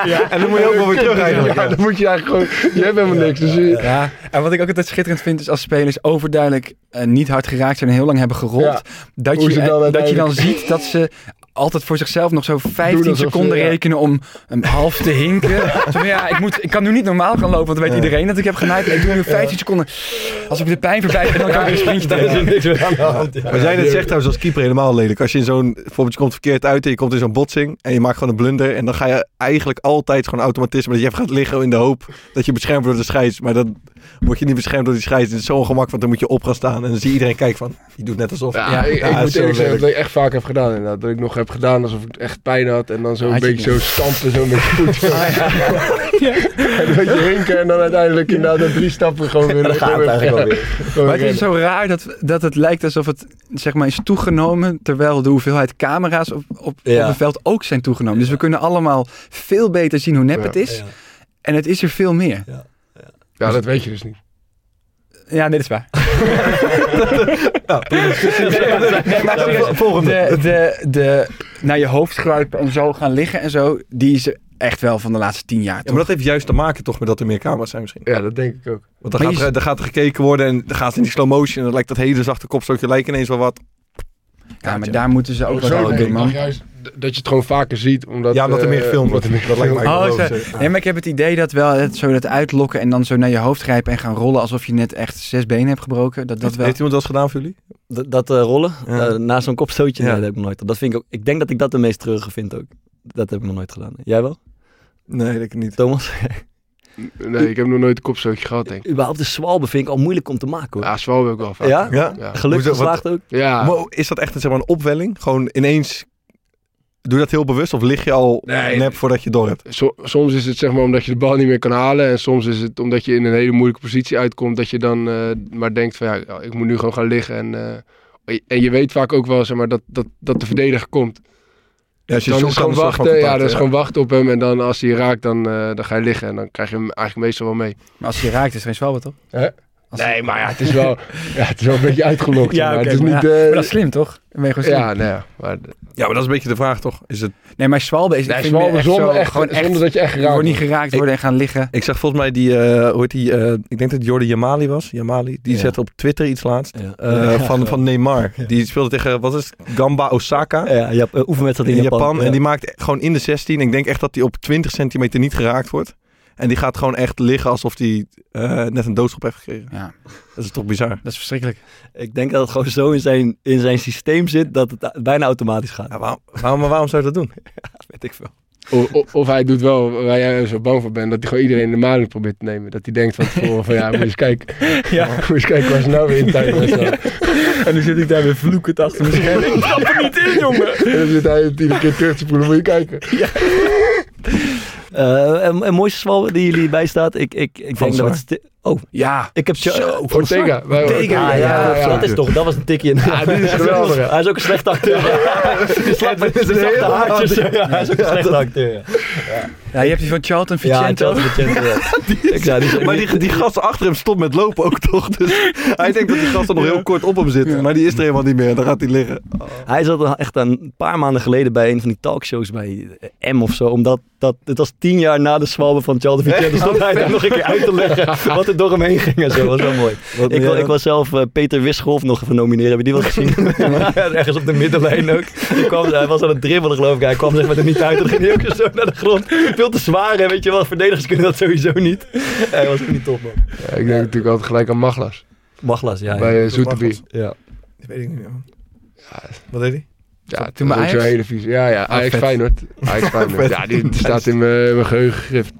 Ja. En dan moet je ook wel weer terug eigenlijk. Ja, dan moet je eigenlijk gewoon... Je hebt helemaal niks. Ja, en wat ik ook altijd schitterend vind is als spelers overduidelijk niet hard geraakt zijn en heel lang hebben gerold. Ja, dat je dan ziet dat ze altijd voor zichzelf nog zo 15 seconden rekenen om een half te hinken. Ik kan nu niet normaal gaan lopen, want dan weet iedereen dat ik heb genaaid. Ik doe nu 15 seconden alsof ik de pijn voorbij ben en dan kan ik weer een sprintje doen. Maar jij net zegt trouwens als keeper helemaal lelijk. Als je in zo'n, bijvoorbeeld je komt verkeerd uit en je komt in zo'n botsing en je maakt gewoon een blunder en dan ga je eigenlijk altijd gewoon automatisme dat je even gaat liggen in de hoop dat je beschermd wordt door de scheids. Maar dan word je niet beschermd door die scheids. Het is zo ongemak, want dan moet je op gaan staan en dan zie iedereen kijken van, je doet net alsof. Ik moet eerlijk zeggen dat ik echt vaak heb gedaan inderdaad. Dat ik nog heb gedaan alsof ik echt pijn had en dan zo een beetje zo stampen, zo met je voet. En een beetje hinken en dan uiteindelijk inderdaad 3 stappen gewoon weer. Dat gaat eigenlijk wel weer. Maar het is zo raar dat het lijkt alsof het zeg maar is toegenomen, terwijl de hoeveelheid camera's op het veld ook zijn toegenomen. Dus we kunnen allemaal veel beter zien hoe nep het is en het is er veel meer. Ja. Ja, dat weet je dus niet. Ja, dit is waar. De naar je hoofd kruipen en zo gaan liggen en zo, die is echt wel van de laatste 10 jaar. Ja, maar dat heeft juist te maken toch met dat er meer camera's zijn misschien. Ja, dat denk ik ook. Want dan gaat er gekeken worden en dan gaat het in die slow motion en dan lijkt dat hele zachte kopstootje lijkt ineens wel wat. Ja, maar daar moeten ze ook wel doen, man. Juist, dat je het gewoon vaker ziet, omdat... Ja, omdat er meer gefilmd wordt. Dat lijkt mij nee, maar ik heb het idee dat wel het, zo dat uitlokken en dan zo naar je hoofd grijpen en gaan rollen alsof je net echt 6 benen hebt gebroken. Heeft iemand dat gedaan voor jullie? Dat rollen? Ja. Na zo'n kopstootje? Ja. Nee, dat heb ik nooit. Dat vind ik ook. Ik denk dat ik dat de meest treurige vind ook. Dat heb ik nog nooit gedaan. Jij wel? Nee, dat ik niet. Thomas? Nee, ik heb nog nooit een kopstootje gehad, denk ik. Überhaupt de zwalbe vind ik al moeilijk om te maken, hoor. Ja, zwalbe ook wel vaak. Ja? Ja? Ja. Gelukkig geslaagd ook. Ja. Maar is dat echt een opwelling? Gewoon ineens... Doe je dat heel bewust of lig je al nep voordat je door hebt? Soms is het zeg maar omdat je de bal niet meer kan halen. En soms is het omdat je in een hele moeilijke positie uitkomt. Dat je dan maar denkt van ja, ik moet nu gewoon gaan liggen. En je weet vaak ook wel zeg maar, dat de verdediger komt. Ja, als je dan is gewoon wachten, gewoon wachten op hem. En dan als hij raakt, dan ga je liggen. En dan krijg je hem eigenlijk meestal wel mee. Maar als hij raakt, is er geen zwalbe, toch? Huh? Nee, maar ja, het is wel, een beetje uitgelokt. Ja, okay, maar dat is slim, toch? Ben je gewoon slim. Ja, nee, maar dat is een beetje de vraag, toch? Is het... Nee, maar zwalbe is... Nee, zwalbe zonder dat je echt geraakt wordt. Niet geraakt worden en gaan liggen. Ik zag volgens mij ik denk dat Jordi Jamali was. Die zette op Twitter iets laatst. Ja. Van Neymar. Ja. Die speelde tegen, wat is het? Gamba Osaka. Ja, oefenwedstrijd in Japan. Ja. En die maakt gewoon in de 16. Ik denk echt dat die op 20 centimeter niet geraakt wordt. En die gaat gewoon echt liggen alsof hij net een doodschop heeft gekregen. Ja. Dat is toch bizar? Dat is verschrikkelijk. Ik denk dat het gewoon zo in zijn systeem zit dat het bijna automatisch gaat. Ja, waarom zou je dat doen? Ja, weet ik veel. Of hij doet wel waar jij zo bang voor bent, dat hij gewoon iedereen in de maling probeert te nemen. Dat hij denkt van tevoren van moet je eens kijken. Ja. Moet je eens kijken waar ze nou weer in tijd was. Ja. En nu zit ik daar weer vloekend achter mijn scherm. Ik stap er niet in, jongen. En dan zit hij het iedere keer terug te voelen. Moet je kijken. Ja. Een mooiste zwalbe die jullie bijstaat. Ik denk dat het... Oh, ja. Ik heb... Ortega. Dat is toch... Dat was een tikje in... Ja, dit is geweldig. Hij is ook een slechte acteur. Hij is ook een slechte acteur, Ja, je hebt die van Charlton Vicento. Maar die gast achter hem stopt met lopen ook, toch? Dus hij denkt dat die gast er nog heel kort op hem zit. Maar die is er helemaal niet meer. En dan gaat hij liggen. Hij zat echt een paar maanden geleden bij een van die talkshows bij M of zo. Omdat het was 10 jaar na de zwalbe van Charlton Vicento. Stond hij daar nog een keer uit te leggen wat er door hem heen ging en zo. Dat was wel mooi. Ik was zelf Peter Wischolf nog even nomineren. Heb je die wel gezien? Ergens op de middenlijn ook. Hij was aan het dribbelen, geloof ik. Hij kwam zeg maar er niet uit. En ging hij ook zo naar de grond. Veel te zwaar, hè? Weet je wel. Verdedigers kunnen dat sowieso niet. Hij was niet top, man. Ja, ik denk natuurlijk altijd gelijk aan Maglas. Maglas, ja. Bij Zoeterbier. Ja. Dat weet ik niet meer, man. Ja. Wat deed hij? Ja, toen was Ajax? Ook zo'n hele vies. Ja, Ajax Feyenoord. Ja, die staat in mijn geheugen gegrift.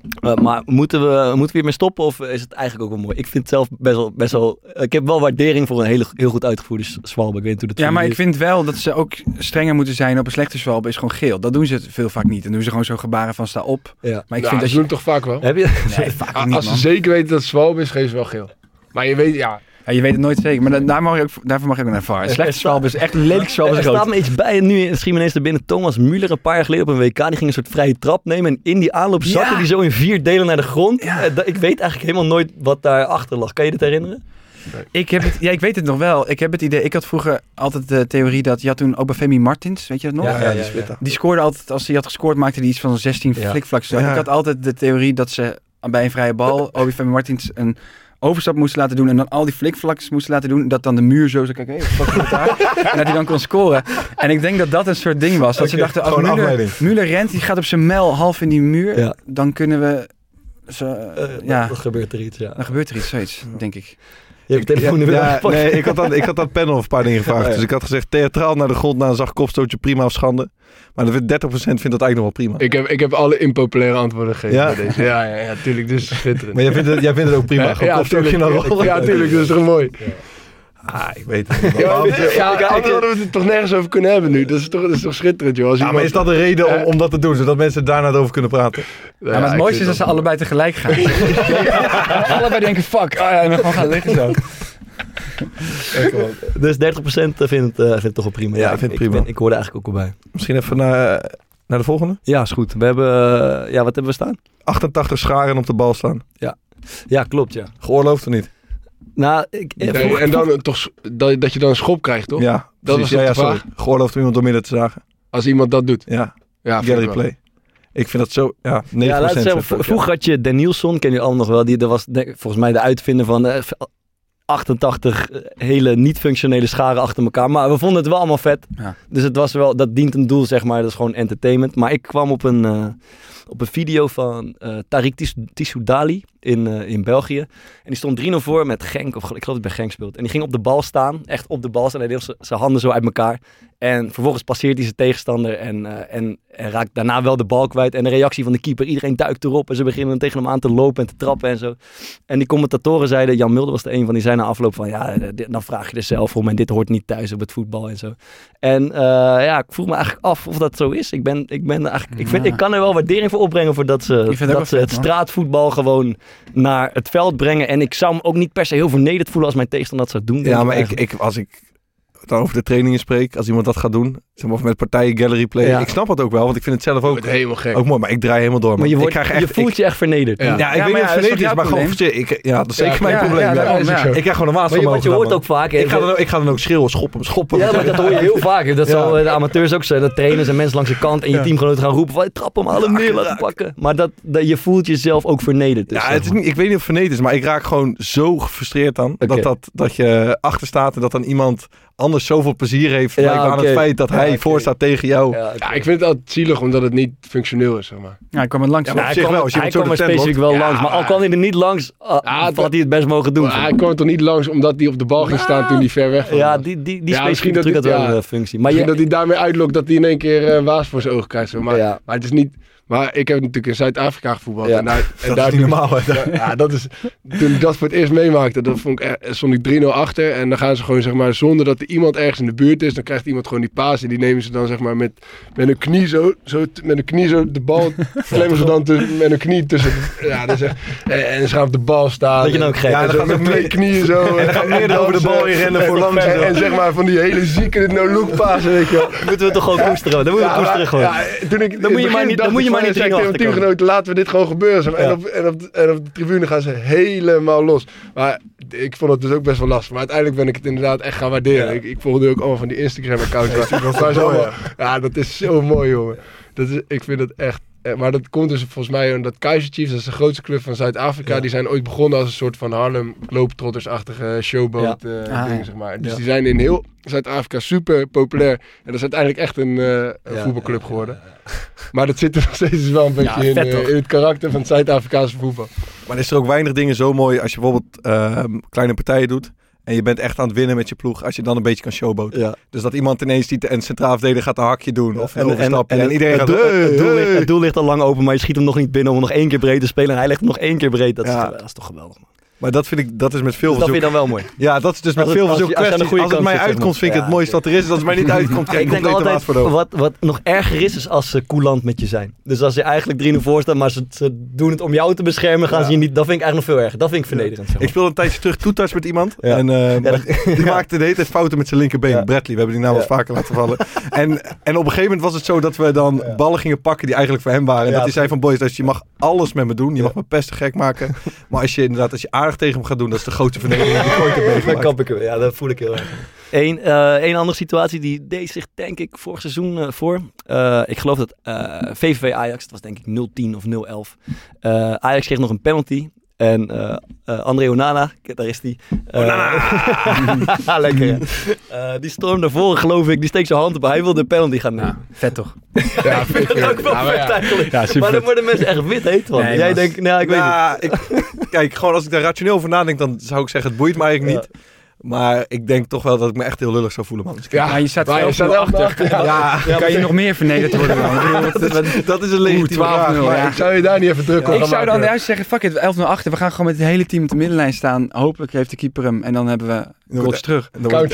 Maar moeten we hiermee stoppen of is het eigenlijk ook wel mooi? Ik vind het zelf best wel... Ik heb wel waardering voor een heel goed uitgevoerde zwalbe. Ik weet niet hoe dat ja, maar is. Ik vind wel dat ze ook strenger moeten zijn op een slechte zwalbe. Is gewoon geel. Dat doen ze veel vaak niet. Dan doen ze gewoon zo gebaren van sta op. Ja. Maar ik vind dat ze doen het toch vaak wel? Heb je? Nee, vaak niet, als ze zeker weten dat het zwalbe is, geven ze wel geel. Maar je weet, ja... Ja, je weet het nooit zeker, maar daarvoor mag ik ook naar VAR. Slechte zwalbe is echt lelijk zwalbe. Er staat me iets bij en nu schiet me ineens naar binnen. Thomas Müller een paar jaar geleden op een WK, die ging een soort vrije trap nemen. En in die aanloop zakte die zo in 4 delen naar de grond. Ja. Ik weet eigenlijk helemaal nooit wat daarachter lag. Kan je dit herinneren? Nee. Ik weet het nog wel. Ik heb het idee, ik had vroeger altijd de theorie dat... Je had toen Obafemi Martins, weet je dat nog? Ja. Die scoorde altijd, als hij had gescoord maakte hij iets van 16 flikvlaks. Ja. Ik had altijd de theorie dat ze bij een vrije bal Obafemi Martins een... overstap moesten laten doen en dan al die flikvlaks moesten laten doen, dat dan de muur zo kijken, en dat hij dan kon scoren. En ik denk dat dat een soort ding was. Dat ze dachten, als Müller rent, die gaat op zijn mijl half in die muur, dan kunnen we... Dan gebeurt er iets, Dan gebeurt er iets, zoiets, denk ik. Je hebt telefoon ik had dat panel een paar dingen gevraagd. Dus ik had gezegd, theatraal naar de grond, na een zacht kopstootje, prima of schande. Maar 30% vindt dat eigenlijk nog wel prima. Ik heb alle impopulaire antwoorden gegeven bij deze. Ja, tuurlijk. Dus schitterend. Maar jij vindt het ook prima. Ja, tuurlijk. Dat is toch mooi. Ja. Ik weet het niet. Anders hadden we het toch nergens over kunnen hebben nu. Dat is toch schitterend, joh. Maar is dat een reden om dat te doen? Zodat mensen daarna over kunnen praten? Maar het mooiste is dat ze allebei tegelijk gaan. Allebei denken, fuck. En dan gewoon gaan liggen zo. Dus 30% vindt het toch wel prima. Ja, ik vind het prima. Ik hoor er eigenlijk ook wel bij. Misschien even naar de volgende? Ja, is goed. Wat hebben we staan? 88 scharen op de bal staan. Ja. Ja, klopt, ja. Geoorloofd of niet? Nou, en dan toch dat je dan een schop krijgt, toch? Ja, dat is sorry. Geoorloofd om iemand door midden te zagen. Als iemand dat doet. Ja, ja, gallery play. Ik vind dat zo, ja, 9%. Ja, laat zeggen, vroeger had je Dan Nielsen, ken je allemaal nog wel. Die was volgens mij de uitvinder van 88 hele niet-functionele scharen achter elkaar. Maar we vonden het wel allemaal vet. Ja. Dus het was wel, dat dient een doel, zeg maar. Dat is gewoon entertainment. Maar ik kwam op een video van Tariq Tissoudali in België. En die stond 3-0 voor met Genk. Of, ik geloof dat hij bij Genk speelt. En die ging op de bal staan. Echt op de bal staan. En hij deelt zijn handen zo uit elkaar. En vervolgens passeert hij zijn tegenstander. En raakt daarna wel de bal kwijt. En de reactie van de keeper. Iedereen duikt erop. En ze beginnen tegen hem aan te lopen en te trappen en zo. En die commentatoren zeiden... Jan Mulder was er een van. Die zei na afloop van... Ja, dan vraag je er zelf om. En dit hoort niet thuis op het voetbal en zo. En ja, ik vroeg me eigenlijk af of dat zo is. Ik kan er wel waardering voor opbrengen... voor dat ze het straatvoetbal gewoon... naar het veld brengen. En ik zou me ook niet per se heel vernederd voelen als mijn tegenstander dat zou doen. Ja, maar als ik dan over de trainingen spreek, als iemand dat gaat doen, zeg maar, of met partijen gallery play. Ja. Ik snap dat ook wel, want ik vind het zelf ook helemaal gek. Ook mooi, maar ik draai helemaal door. Maar je voelt je echt vernederd. Ja, ik weet niet of het vernederd is, maar gewoon... dat is zeker mijn probleem. Ik krijg gewoon een waasvermogen. Want je hoort ook vaak... Ik ga dan ook schreeuwen, schoppen. Ja, maar dat hoor je heel vaak. Dat zal de amateurs ook zijn. Dat trainers en mensen langs de kant en je teamgenoten gaan roepen, trap hem, haal hem neer, laat hem pakken. Maar dat je voelt jezelf ook vernederd. Ja, ik weet niet of vernederd is, maar ik raak gewoon zo gefrustreerd dan, dat je achter staat en dat dan iemand anders zoveel plezier heeft aan het feit dat hij voorstaat tegen jou. Ja, ik vind het altijd zielig omdat het niet functioneel is, zeg maar. Ja, ik kwam er langs. Ja, maar op zich wel. Als je hij kwam er specifiek wel langs, maar al kwam hij er niet langs, had hij het best mogen doen. Hij kwam er toch niet langs omdat hij op de bal ging staan toen hij ver weg was. Ja, die specifieke truc had wel een functie. Maar misschien dat hij daarmee uitlokt dat hij in één keer waas voor zijn ogen krijgt. Maar het is niet... Maar ik heb natuurlijk in Zuid-Afrika gevoetbald. Ja, dat is niet normaal. Toen ik dat voor het eerst meemaakte, stond ik 3-0 achter. En dan gaan ze gewoon, zeg maar, zonder dat er iemand ergens in de buurt is, dan krijgt iemand gewoon die paas. En die nemen ze dan, zeg maar, met hun knie zo de bal, klemmen ze dan met hun knie tussen. Ja, dat is echt, en ze gaan op de bal staan. Dat je dan ook gek. Ja, dan gaan ze met twee knieën zo. En dan gaan we eerder over de bal in rennen voor langs. En zeg maar van die hele zieke no-look paas, weet je wel. Moeten we toch gewoon koesteren. Dan moeten we koesteren gewoon. Ja, dan moet je maar niet... Maar dan zei ik tegen teamgenoten, laten we dit gewoon gebeuren. Ja. En op de tribune gaan ze helemaal los. Maar ik vond het dus ook best wel lastig. Maar uiteindelijk ben ik het inderdaad echt gaan waarderen. Ja. Ik volgde ook allemaal van die Instagram-accounts. Ja, dat is zo mooi, jongen. Ik vind dat echt... Maar dat komt dus volgens mij omdat Kaizer Chiefs, dat is de grootste club van Zuid-Afrika, die zijn ooit begonnen als een soort van Harlem Globetrotters-achtige showboat ding, zeg maar. Dus die zijn in heel Zuid-Afrika super populair. En dat is uiteindelijk echt een voetbalclub geworden. Maar dat zit er nog steeds wel een beetje in het karakter van het Zuid-Afrikaanse voetbal. Maar is er ook weinig dingen zo mooi als je bijvoorbeeld kleine partijen doet en je bent echt aan het winnen met je ploeg als je dan een beetje kan showboten. Ja. Dus dat iemand ineens ziet en centraal verdediger gaat een hakje doen of een overstapje. En iedereen gaat... Het doel ligt al lang open, maar je schiet hem nog niet binnen om hem nog één keer breed te spelen. En hij legt hem nog één keer breed. Dat is toch geweldig, man. Maar dat vind ik, dat is met veel verzoek. Dat vind je dan wel mooi. Ja, dat is dus met veel verzoek. Als het mij uitkomt, vind ik het mooiste dat er is. Als het mij niet uitkomt, krijg ik compleet altijd voor de ogen. Wat nog erger is als ze coulant met je zijn. Dus als ze eigenlijk 3-0 voor staan, maar ze doen het om jou te beschermen, gaan ze je niet... Dat vind ik eigenlijk nog veel erger. Dat vind ik vernederend. Ja. Ik speelde een tijdje terug toetouch met iemand. Ja. En die maakte de hele tijd fouten met zijn linkerbeen. Ja. Bradley, we hebben die naam wel vaker laten vallen. En op een gegeven moment was het zo dat we dan ballen gingen pakken die eigenlijk voor hem waren. En dat hij zei van, boys, je mag alles met me doen. Je mag me pesten, gek maken. Maar als je inderdaad, als je aardig tegen hem gaat doen, dat is de grootste vernedering die ik ooit heb meegemaakt. Dan kap ik hem, dat voel ik heel erg. Een andere situatie die deed zich, denk ik, vorig seizoen voor. Ik geloof dat VVV Ajax, dat was denk ik 0-10 of 0-11. Ajax kreeg nog een penalty. En André Onana, daar is die. Onana! Lekker, ja. Die storm naar voren, geloof ik. Die steekt zijn hand op. Hij wilde de penalty gaan nemen. Ja, vet toch? Ja, ik vind het ook wel vet eigenlijk. Ja, maar dan worden mensen echt wit heet van. Nee, jij denkt, ik weet niet. Kijk, gewoon als ik daar rationeel over nadenk, dan zou ik zeggen, het boeit me eigenlijk niet. Maar ik denk toch wel dat ik me echt heel lullig zou voelen, man. Ja, je staat wel achter. Ja, kan je nog meer vernederd worden, man. Dat is een legitieme vraag. Ik zou je daar niet even druk op maken. Ik zou dan juist zeggen, fuck it, 11-0 achter. We gaan gewoon met het hele team op de middenlijn staan. Hopelijk heeft de keeper hem. En dan hebben we... Dan wordt het 11-1. Dan gaan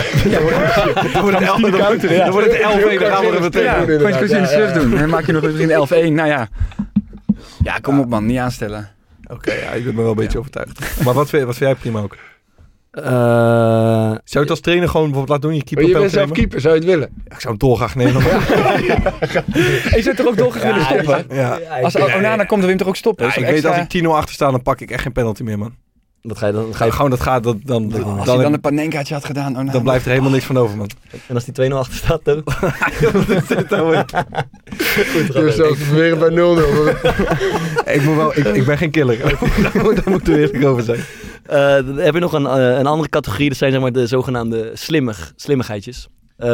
we er meteen. Ja, gewoon je in de terug doen. En dan maak je nog misschien 11-1. Nou ja. Ja, kom op, man. Niet aanstellen. Oké, ik ben me wel een beetje overtuigd. Maar wat vind jij prima ook? Zou je het als trainer gewoon bijvoorbeeld laten doen? Je keeper, je bent zelf keeper, zou je het willen? Ja, ik zou hem dolgraag nemen. Je zit toch ook dolgraag willen stoppen? Ja. Als Onana komt, dan wil je hem toch ook stoppen? Ja, ik weet dat ik 10-0 achter sta, dan pak ik echt geen penalty meer, man. Dat ga je dan, als je dan een panenkaatje had gedaan... Oh, nou, dan blijft er helemaal niks van over, man. En als die 2-0 achter staat, dan... Wat is dit nou, hoor? Je zelfs weer bij 0-0. Ik ben geen killer. Daar moet ik er eerlijk over zijn. Heb je nog een andere categorie? Dat zijn zeg maar de zogenaamde slimmigheidjes.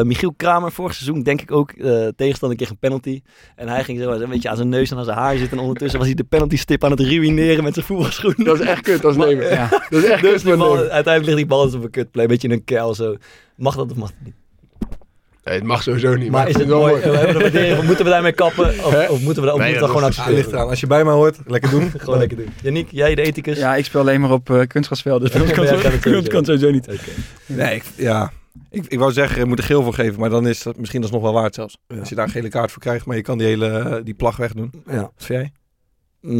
Michiel Kramer, vorig seizoen denk ik ook, tegenstander kreeg een penalty. En hij ging zo een beetje aan zijn neus en aan zijn haar zitten. En ondertussen was hij de penaltystip aan het ruïneren met zijn voetbalschoenen. Dat is echt kut als nemen. Ja. Dat is echt dus kut bal, uiteindelijk ligt die bal op een kutplay, een beetje in een kuil zo. Mag dat of mag dat niet? Nee, het mag sowieso niet. Maar is het mooi? Moeten we daarmee kappen? Of moeten we dat gewoon accepteren? Ligt eraan. Als je bij mij hoort, lekker doen. Gewoon lekker doen. Yannick, jij de ethicus? Ja, ik speel alleen maar op kunstgrasvelden. Dus dat kan sowieso niet. Nee, ja... Ik wou zeggen, je moet er geel voor geven, maar dan is dat misschien alsnog wel waard zelfs. Ja. Als je daar een gele kaart voor krijgt, maar je kan die hele plag wegdoen. Ja. Wat vind jij? Op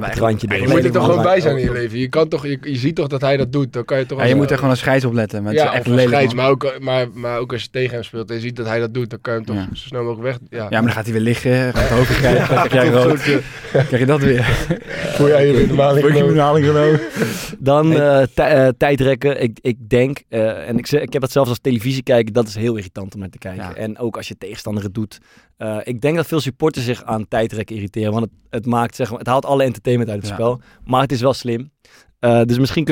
het randje. Je moet er toch gewoon bij zijn in je leven. Je ziet toch dat hij dat doet. Dan kan je toch moet er gewoon als scheids op letten. Maar het is echt lelijk, scheids, maar ook als je tegen hem speelt en je ziet dat hij dat doet, dan kan je hem toch zo snel mogelijk weg... Ja, maar dan gaat hij weer liggen, gaat hoofd krijgen, dan krijg je rood. Krijg je dat weer. Voel jij je betaling genomen? Dan tijdrekken. Ik denk, en ik heb dat zelfs als televisie kijken, dat is heel irritant om naar te kijken. En ook als je tegenstander het doet. Ik denk dat veel supporters zich aan tijdrekken irriteren, want het maakt, zeg maar, het haalt alle entertainment uit het spel, maar het is wel slim. Dus misschien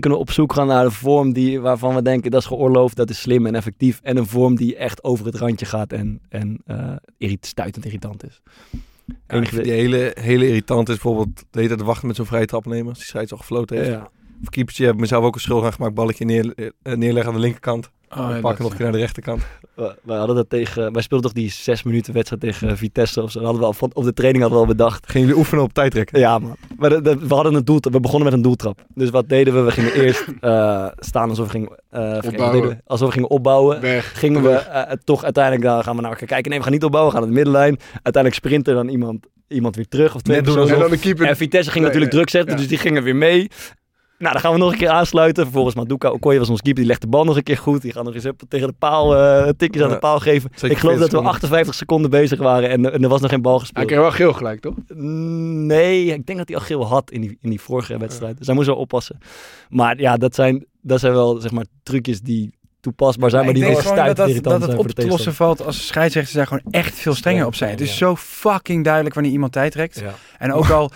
kunnen we op zoek gaan naar een vorm waarvan we denken dat is geoorloofd, dat is slim en effectief, en een vorm die echt over het randje gaat en stuitend irritant is. En die hele irritant is bijvoorbeeld de hele tijd wachten met zo'n vrije trapnemer, als die scheids al gefloten heeft. Ja. Of keepertje, heb ik mezelf ook een schuld aan gemaakt, balletje neerleggen aan de linkerkant. Pakken nog een keer naar de rechterkant. Wij speelden toch die 6 minuten wedstrijd tegen Vitesse of zo. Op de training hadden we al bedacht. Gingen jullie oefenen op tijdrekken? Ja, man. Maar we begonnen met een doeltrap. Dus wat deden we? We gingen eerst staan alsof we gingen opbouwen. Toch uiteindelijk gaan we naar elkaar kijken. Nee, we gaan niet opbouwen. We gaan naar de middenlijn. Uiteindelijk sprinten dan iemand weer terug. Of twee keeper. En Vitesse ging natuurlijk druk zetten. Ja. Dus die gingen weer mee. Nou, dan gaan we nog een keer aansluiten. Vervolgens Maduka Okoye was ons keeper. Die legt de bal nog een keer goed. Die gaat nog eens tegen de paal, tikjes aan de paal geven. Ik geloof dat we 58 seconden bezig waren en er was nog geen bal gespeeld. Hij kreeg wel geel gelijk, toch? Nee, ik denk dat hij al geel had in die vorige wedstrijd. Dus hij moest wel oppassen. Maar ja, dat zijn wel, zeg maar, trucjes die toepasbaar zijn, maar die wel stuitend irritant zijn. Dat het op te lossen valt als scheidsrechters daar gewoon echt veel strenger op zijn. Het is zo fucking duidelijk wanneer iemand tijd trekt. Ja. En ook al,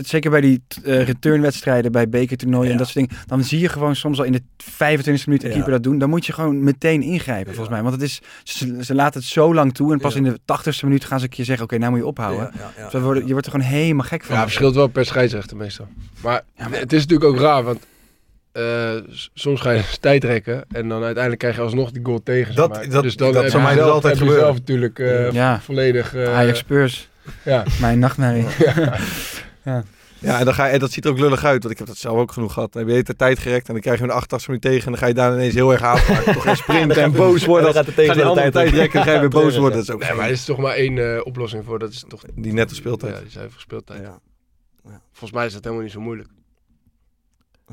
zeker bij die returnwedstrijden, bij bekertoernooien en dat soort dingen, dan zie je gewoon soms al in de 25e minuut een keeper dat doen. Dan moet je gewoon meteen ingrijpen, volgens mij. Want het is, ze laten het zo lang toe en pas in de 80e minuut gaan ze een keer zeggen, oké, nou moet je ophouden. Dus je wordt er gewoon helemaal gek van. Ja, het verschilt wel per scheidsrechter meestal. Maar het is natuurlijk ook raar, want soms ga je tijd rekken en dan uiteindelijk krijg je alsnog die goal tegen. Dat zou mij dus altijd gebeuren. Zelf natuurlijk volledig... Ajax Spurs. Ja. Mijn nachtmerrie. Ja, en dan ga je, dat ziet er ook lullig uit, want ik heb dat zelf ook genoeg gehad. Dan heb je de tijd gerekt en dan krijg je een 88 minuut tegen en dan ga je daar ineens heel erg aanpakken. Toch een sprint en boos worden. Dan gaat de andere tijd rekken en ga je weer boos worden. Dat is ook maar er is toch maar één oplossing voor. Dat is toch die nette speeltijd. Ja, die zuivere speeltijd. Ja. Ja. Volgens mij is dat helemaal niet zo moeilijk.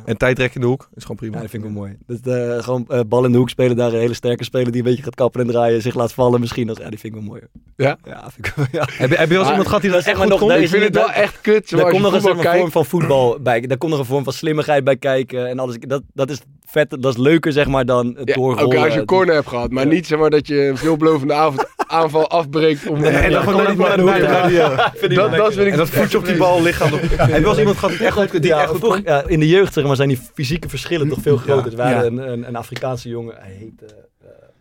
En tijdrek in de hoek is gewoon prima. Ja, dat vind ik wel mooi. Dus gewoon bal in de hoek spelen, daar een hele sterke speler die een beetje gaat kappen en draaien, zich laat vallen misschien. Ja, die vind ik wel mooi. Ja? Ja, vind ik wel, ja. Heb je wel eens iemand gehad die dat echt goed nog, komt? Ik vind het wel echt kut. Daar komt nog een vorm van voetbal bij. Daar komt nog een vorm van slimmigheid bij kijken en alles. Dat is vet, dat is leuker, zeg maar, dan het doorrollen. Oké, als je een corner hebt gehad, maar niet, zeg maar, dat je een veelbelovende aanval afbreekt. En dan gewoon niet naar de hoek te. En dat voetje op die bal lichaam. Heb je wel eens iemand gehad die echt goed in de jeugd, zeg maar, zijn die fysieke verschillen toch veel groter. Er waren een Afrikaanse jongen, hij heette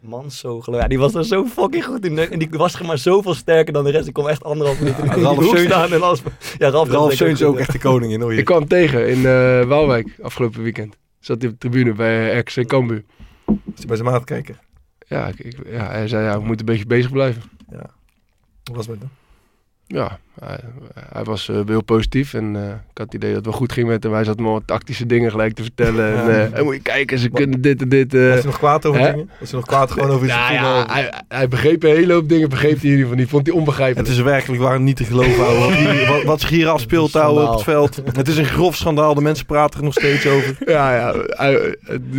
Manso, geloof ik. Die was er zo fucking goed in. En die was maar zoveel sterker dan de rest. Ik kon echt anderhalf minuut in de hoek staan. En alles. Ja, Ralf Zeuntjes is ook echt de koning in Oranje. Ik kwam tegen in Waalwijk afgelopen weekend. Zat hij op de tribune bij RKC Cambuur. Was hij bij zijn maat kijken? Ja, hij zei, we moeten een beetje bezig blijven. Ja. Hoe was het dan? Ja, hij was heel positief en ik had het idee dat het wel goed ging met hem. Hij zat me wat tactische dingen gelijk te vertellen. Ja. En moet je kijken, ze kunnen dit en dit. Was hij nog kwaad over dingen? Was hij nog kwaad gewoon over zijn voetbal? Hij begreep een hele hoop dingen, begreep hij in ieder geval. Die vond hij onbegrijpelijk. Het is werkelijk waar niet te geloven, ouwe. Wat zich hier afspeelt, ouwe, op het veld. Het is een grof schandaal, de mensen praten er nog steeds over. Ja,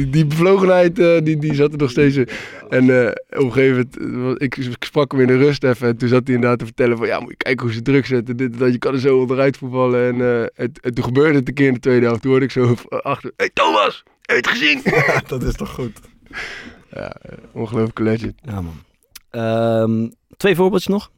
die bevlogenheid, die zat er nog steeds in. En op een gegeven moment, ik sprak hem in de rust even. En toen zat hij inderdaad te vertellen van, ja, moet je kijken hoe ze druk zetten. Dit, dat, je kan er zo onderuit voetballen. En toen gebeurde het een keer in de tweede helft. Toen hoorde ik zo achter, hey Thomas, heb je het gezien? Ja, dat is toch goed. Ja, ongelooflijk legend. Ja, man. Twee voorbeeldjes nog.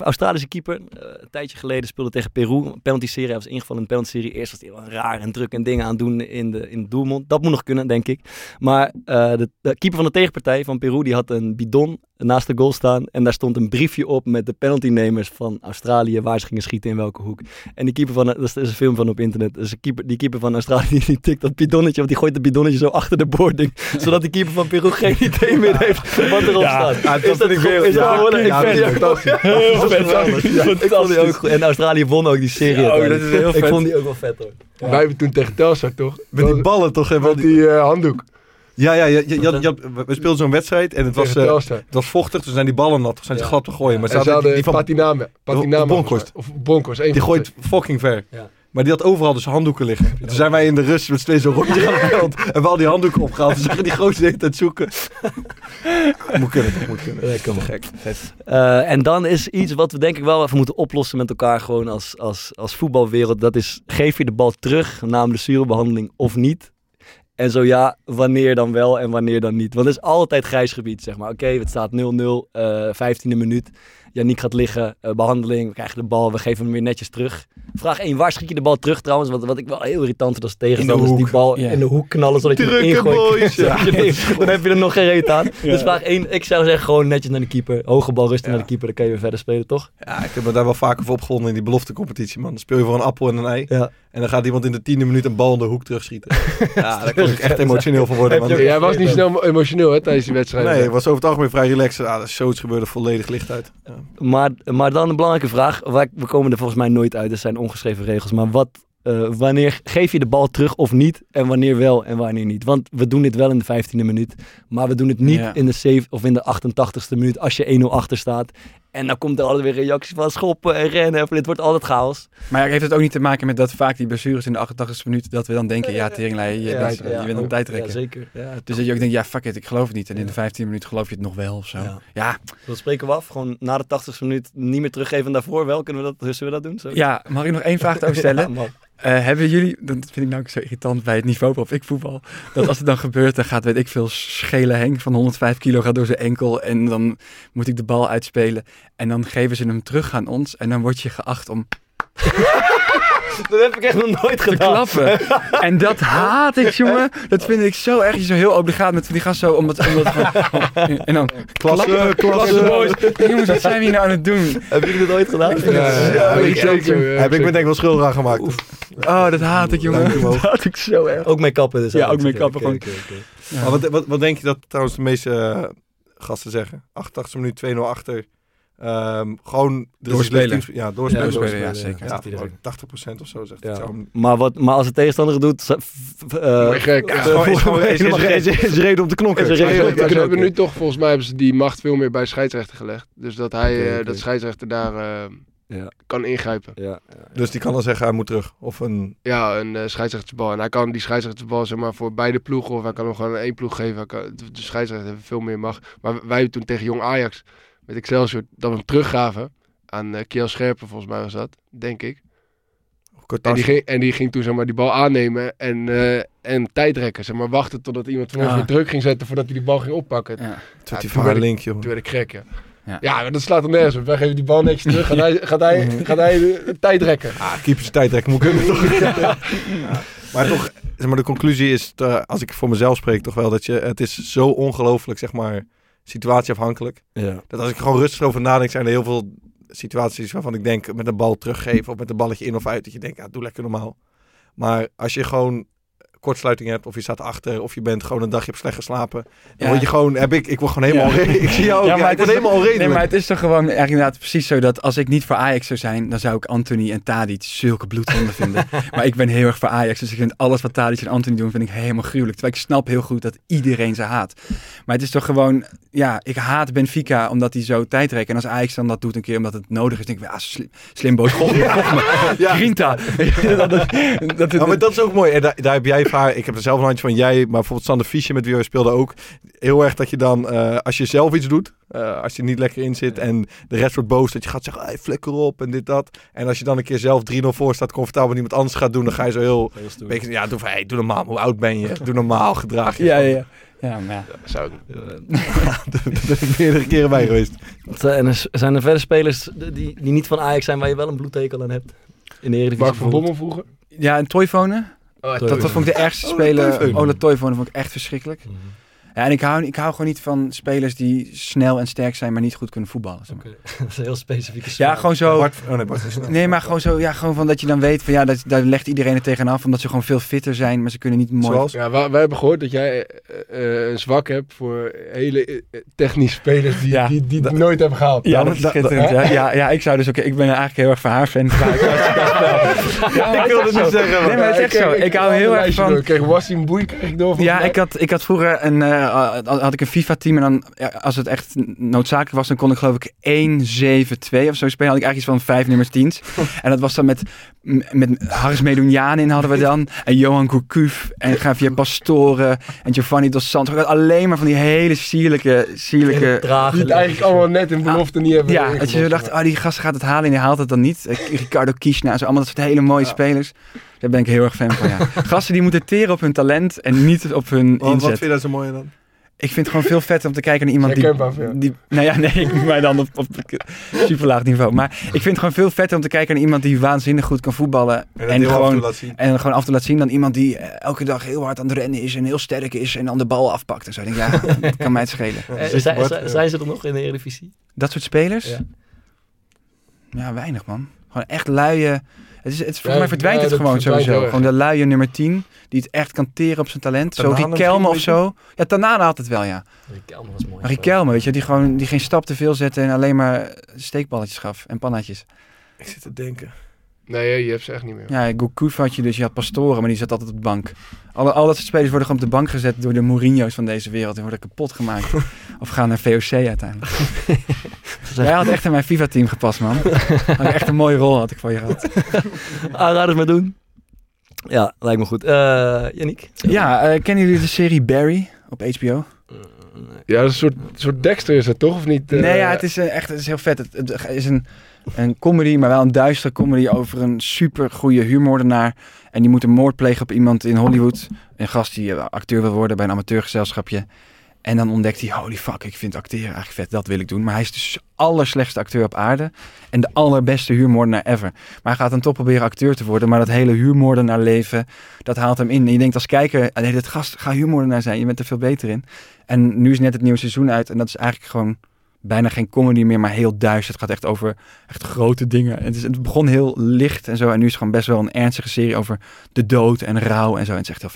Australische keeper. Een tijdje geleden speelde tegen Peru. Penalty serie, hij was ingevallen in de penalty serie. Eerst was hij wel raar en druk en dingen aan doen in de doelmond. Dat moet nog kunnen, denk ik. Maar de keeper van de tegenpartij van Peru, die had een bidon naast de goal staan. En daar stond een briefje op met de penaltynemers van Australië, waar ze gingen schieten, in welke hoek. En die keeper van, dat is een film van op internet, dus die keeper van Australië, die tikt dat bidonnetje, of die gooit dat bidonnetje zo achter de boarding, zodat die keeper van Peru geen idee meer heeft wat erop staat. Ja, is dat gewoon ik vond die ook goed. En Australië won ook die serie. Ja, dat is heel vet. Ik vond die ook wel vet hoor. Ja. Wij hebben toen tegen Telstar toch? Met die ballen toch? En met die handdoek. Ja, we speelden zo'n wedstrijd en het was vochtig, dus zijn die ballen nat, zijn ze glad te gooien. Maar ze hadden die van Patiname of Bonkos. Die gooit fucking ver. Ja. Maar die had overal dus handdoeken liggen. Ja. Toen zijn wij in de rust met twee zo'n rondje gaan op veld. En we al die handdoeken opgehaald. Toen zagen die gozer de hele tijd zoeken. Moet kunnen. Ja, te gek. En dan is iets wat we denk ik wel even moeten oplossen met elkaar. Gewoon als voetbalwereld. Dat is, geef je de bal terug na een blessurebehandeling of niet? En zo ja, wanneer dan wel en wanneer dan niet? Want het is altijd grijs gebied, zeg maar. Oké, het staat 0-0, 15e minuut. Yannick gaat liggen, behandeling, we krijgen de bal, we geven hem weer netjes terug. Vraag 1, waar schiet je de bal terug trouwens? Want wat ik wel heel irritant vind als tegenstanders die bal in de hoek knallen, zodat je hem ingooit. Ja. Dan heb je er nog geen reet aan. Ja. Dus vraag 1, ik zou zeggen gewoon netjes naar de keeper. Hoge bal rustig naar de keeper, dan kan je weer verder spelen, toch? Ja, ik heb me daar wel vaker voor opgewonden in die beloftecompetitie, man. Dan speel je voor een appel en een ei. Ja. En dan gaat iemand in de 10e minuut een bal in de hoek terugschieten. Ja, daar kon ik echt emotioneel van worden. Man. Jij was niet snel emotioneel hè, tijdens die wedstrijd. Nee, ik was over het algemeen vrij relaxed. Ah, zoiets gebeurde volledig licht uit. Ja. Maar dan een belangrijke vraag. We komen er volgens mij nooit uit. Er zijn ongeschreven regels. Maar wanneer geef je de bal terug of niet? En wanneer wel en wanneer niet? Want we doen dit wel in de 15e minuut. Maar we doen het niet in de 7 of in de 88e minuut als je 1-0 achter staat. En dan komt er altijd weer reacties van schoppen en rennen. Of, dit wordt altijd chaos. Maar heeft het ook niet te maken met dat vaak die blessures in de 88e minuut, dat we dan denken, Teringlei, je bent op tijd rekken. Ja, zeker. Ja, dus dat je ook denkt, fuck it, ik geloof het niet. En in de 15e minuut geloof je het nog wel of zo. Ja. Dat spreken we af. Gewoon na de 80e minuut niet meer teruggeven en daarvoor wel. Zullen we dat doen? Zo? Ja, mag ik nog één vraag over stellen? Ja, hebben jullie, dat vind ik nou ook zo irritant bij het niveau waarop ik voetbal, dat als het dan gebeurt, dan gaat, weet ik veel, schele Henk van 105 kilo gaat door zijn enkel en dan moet ik de bal uitspelen en dan geven ze hem terug aan ons en dan word je geacht om... Dat heb ik echt nog nooit gedaan. Klappen. En dat haat ik, jongen. Dat vind ik zo erg. Je zo heel obligaat met die gast zo. Omdat en dan klasse, boys. Jongens, wat zijn we hier nou aan het doen? Hebben jullie dat ooit gedaan? Heb ik me denk wel schuldig aan gemaakt. Dat haat ik, jongen. Dat haat ik zo erg. Ook mee kappen dus. Ja, ook mee kappen. Okay. Maar wat denk je dat trouwens de meeste gasten zeggen? 88 minuut 2-0 achter. Gewoon doorspelen. Doorspelen, zeker. Ja, 80% of zo zegt hij. Ja. Maar als de tegenstander doet... Is reden om te knokken. Ze hebben nu toch, volgens mij, hebben ze die macht veel meer bij scheidsrechter gelegd. Dus dat dat scheidsrechter daar... kan ingrijpen. Dus die kan dan zeggen, hij moet terug. Of een scheidsrechtersbal. En hij kan die scheidsrechtersbal zeg maar, voor beide ploegen... of hij kan hem gewoon één ploeg geven. De scheidsrechter heeft veel meer macht. Maar wij toen tegen Jong Ajax... met Excelsior, dat we hem teruggaven aan Kiel Scherpen, volgens mij was dat, denk ik. En die ging toen zeg maar, die bal aannemen en tijdrekken. Zeg maar wachten totdat iemand van ons weer druk ging zetten voordat hij die bal ging oppakken. Toen werd ik gek, maar dat slaat hem nergens op. Wij geven die bal netjes terug, gaat hij tijdrekken. Keepers tijdrekken, moet ik hem toch. Maar toch, zeg maar, de conclusie is, als ik voor mezelf spreek, toch wel, dat het is zo ongelooflijk, zeg maar... situatieafhankelijk. Ja. Dat als ik gewoon rustig over nadenk, zijn er heel veel situaties waarvan ik denk met een bal teruggeven of met een balletje in of uit, dat je denkt, doe lekker normaal. Maar als je gewoon kortsluiting hebt, of je staat achter, of je bent gewoon een dagje op slecht geslapen. Dan word je gewoon, ik word gewoon helemaal ik zie jou ook, ik word helemaal onredelijk. Nee, maar het is toch gewoon eigenlijk inderdaad precies zo dat als ik niet voor Ajax zou zijn, dan zou ik Anthony en Tadit zulke bloedhonden vinden. Maar ik ben heel erg voor Ajax, dus ik vind alles wat Tadit en Anthony doen, vind ik helemaal gruwelijk. Terwijl ik snap heel goed dat iedereen ze haat. Maar het is toch gewoon, ik haat Benfica omdat hij zo tijd rekken. En als Ajax dan dat doet een keer omdat het nodig is, denk ik, slimboos, Grinta. Maar dat is ook mooi. En daar heb jij vaak, ik heb er zelf een handje van, maar bijvoorbeeld Sander Fiesje, met wie we speelden ook, heel erg dat je dan, als je zelf iets doet, als je niet lekker in zit en de rest wordt boos, dat je gaat zeggen, hey, flikker op en dit, dat. En als je dan een keer zelf 3-0 voor staat, comfortabel met iemand anders gaat doen, dan ga je zo heel stoer. Doe normaal, hoe oud ben je? Doe normaal, gedraag je. Ja, maar zou ik... Daar ben ik meerdere keren bij geweest. En zijn er verder spelers die niet van Ajax zijn, waar je wel een bloedhekel aan hebt? In de Eredivisie van Bommel vroeger? Ja, en Toyfone. Dat vond ik de ergste speler. Dat Toyfone vond ik echt verschrikkelijk. Mm-hmm. Ja, en ik hou gewoon niet van spelers die snel en sterk zijn, maar niet goed kunnen voetballen. Zeg maar. Okay. Dat is een heel specifieke spel. Ja, gewoon zo... maar gewoon zo... Ja, gewoon van dat je dan weet van... daar legt iedereen het tegenaf, omdat ze gewoon veel fitter zijn, maar ze kunnen niet mooi... Wij hebben gehoord dat jij een zwak hebt voor hele technische spelers die nooit hebben gehaald. Ja, dat is schitterend. Ik zou dus ook... Ik ben eigenlijk heel erg van haar fan. Ik wilde het niet zeggen. Nee, maar het is echt zo. Ik hou heel erg van... Ik kreeg Wassim Boei door. Ja, ik had vroeger een... had ik een FIFA-team en dan, als het echt noodzakelijk was, dan kon ik geloof ik 1-7-2 of zo spelen. Had ik eigenlijk iets van 5 nummers 10's. En dat was dan met Haris Medunjan in hadden we dan. En Johan Gourcuff en Javier Pastore en Giovanni Dos Santos. Alleen maar van die hele sierlijke... Die het eigenlijk allemaal net in belofte niet hebben. Ja, dat je zo dacht, die gast gaat het halen en die haalt het dan niet. Ricardo Kiesna en zo, allemaal dat soort hele mooie spelers. Daar ben ik heel erg fan van, Gasten die moeten teren op hun talent en niet op hun inzet. Wat vind je daar zo mooi dan? Ik vind het gewoon veel vet om te kijken naar iemand maar dan op superlaag niveau. Maar ik vind het gewoon veel vet om te kijken naar iemand die waanzinnig goed kan voetballen. En gewoon af te laten zien dan iemand die elke dag heel hard aan het rennen is en heel sterk is en dan de bal afpakt. En zo denk ik, dat kan mij het schelen. Zijn ze er nog in de Eredivisie? Dat soort spelers? Ja, weinig man. Gewoon echt luie... volgens mij verdwijnt het gewoon sowieso. Gewoon de luie nummer 10, die het echt kan teren op zijn talent. Tanana, zo Riquelme of zo. Ja, Tanana had het wel, Riquelme was mooi. Maar Riquelme, weet je, die geen stap te veel zette en alleen maar steekballetjes gaf en pannaatjes. Ik zit te denken. Nee, je hebt ze echt niet meer. Ja, Gourcuff had je dus, je had Pastore, maar die zat altijd op de bank. Al dat soort spelers worden gewoon op de bank gezet door de Mourinho's van deze wereld en worden kapot gemaakt. Of gaan naar VOC uiteindelijk. Jij had echt in mijn FIFA-team gepast, man. Echt een mooie rol had ik voor je gehad. Aanraders maar doen. Ja, lijkt me goed. Yannick? Ja, kennen jullie de serie Barry op HBO? Ja, dat is een soort Dexter is het toch, of niet? Nee, het is heel vet. Het is een comedy, maar wel een duistere comedy over een super goede huurmoordenaar. En die moet een moord plegen op iemand in Hollywood. Een gast die acteur wil worden bij een amateurgezelschapje. En dan ontdekt hij, holy fuck, ik vind acteren eigenlijk vet, dat wil ik doen. Maar hij is dus de allerslechtste acteur op aarde en de allerbeste huurmoordenaar ever. Maar hij gaat dan toch proberen acteur te worden, maar dat hele huurmoordenaar leven, dat haalt hem in. En je denkt als kijker, nee, dit gast, ga huurmoordenaar zijn, je bent er veel beter in. En nu is net het nieuwe seizoen uit en dat is eigenlijk gewoon bijna geen comedy meer, maar heel duister. Het gaat echt over echt grote dingen. Het begon heel licht en zo en nu is het gewoon best wel een ernstige serie over de dood en rouw en zo. En het is echt heel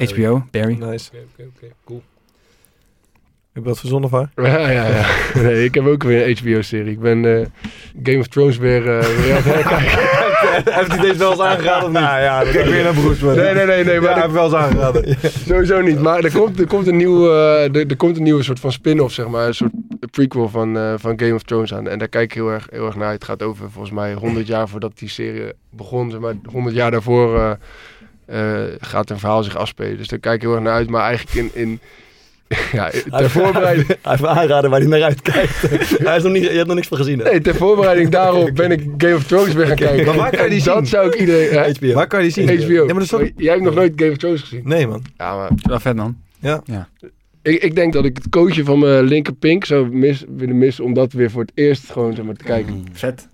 vet. HBO, Barry. Nice. Okay, cool. Heb je dat verzonnen van? Ja. Nee, ik heb ook weer een HBO-serie. Ik ben Game of Thrones weer aan het herkijken. Heeft hij deze wel eens aangeraden of niet? Kijk weer naar Broes. Nee. Maar hij heeft wel eens aangeraden. Sowieso niet. Maar er komt een nieuwe soort van spin-off, zeg maar. Een soort prequel van Game of Thrones aan. En daar kijk ik heel erg naar. Het gaat over volgens mij 100 jaar voordat die serie begon. Zeg maar 100 jaar daarvoor gaat een verhaal zich afspelen. Dus daar kijk ik heel erg naar uit. Maar eigenlijk ter voorbereiding... Hij heeft me aanraden waar hij naar uitkijkt. Je hebt nog niks van gezien. Hè? Nee, ter voorbereiding daarop ben ik Game of Thrones weer gaan kijken. Maar waar kan je die zien? Dat zou ik iedereen... HBO. Waar kan je die zien? HBO. Ja, maar dat is ook... Jij hebt nog nooit Game of Thrones gezien? Nee, man. Ja, maar... Wel vet, man. Ja. Ik denk dat ik het coachje van mijn linkerpink zou willen missen... om dat weer voor het eerst gewoon zeg maar, te kijken. Vet.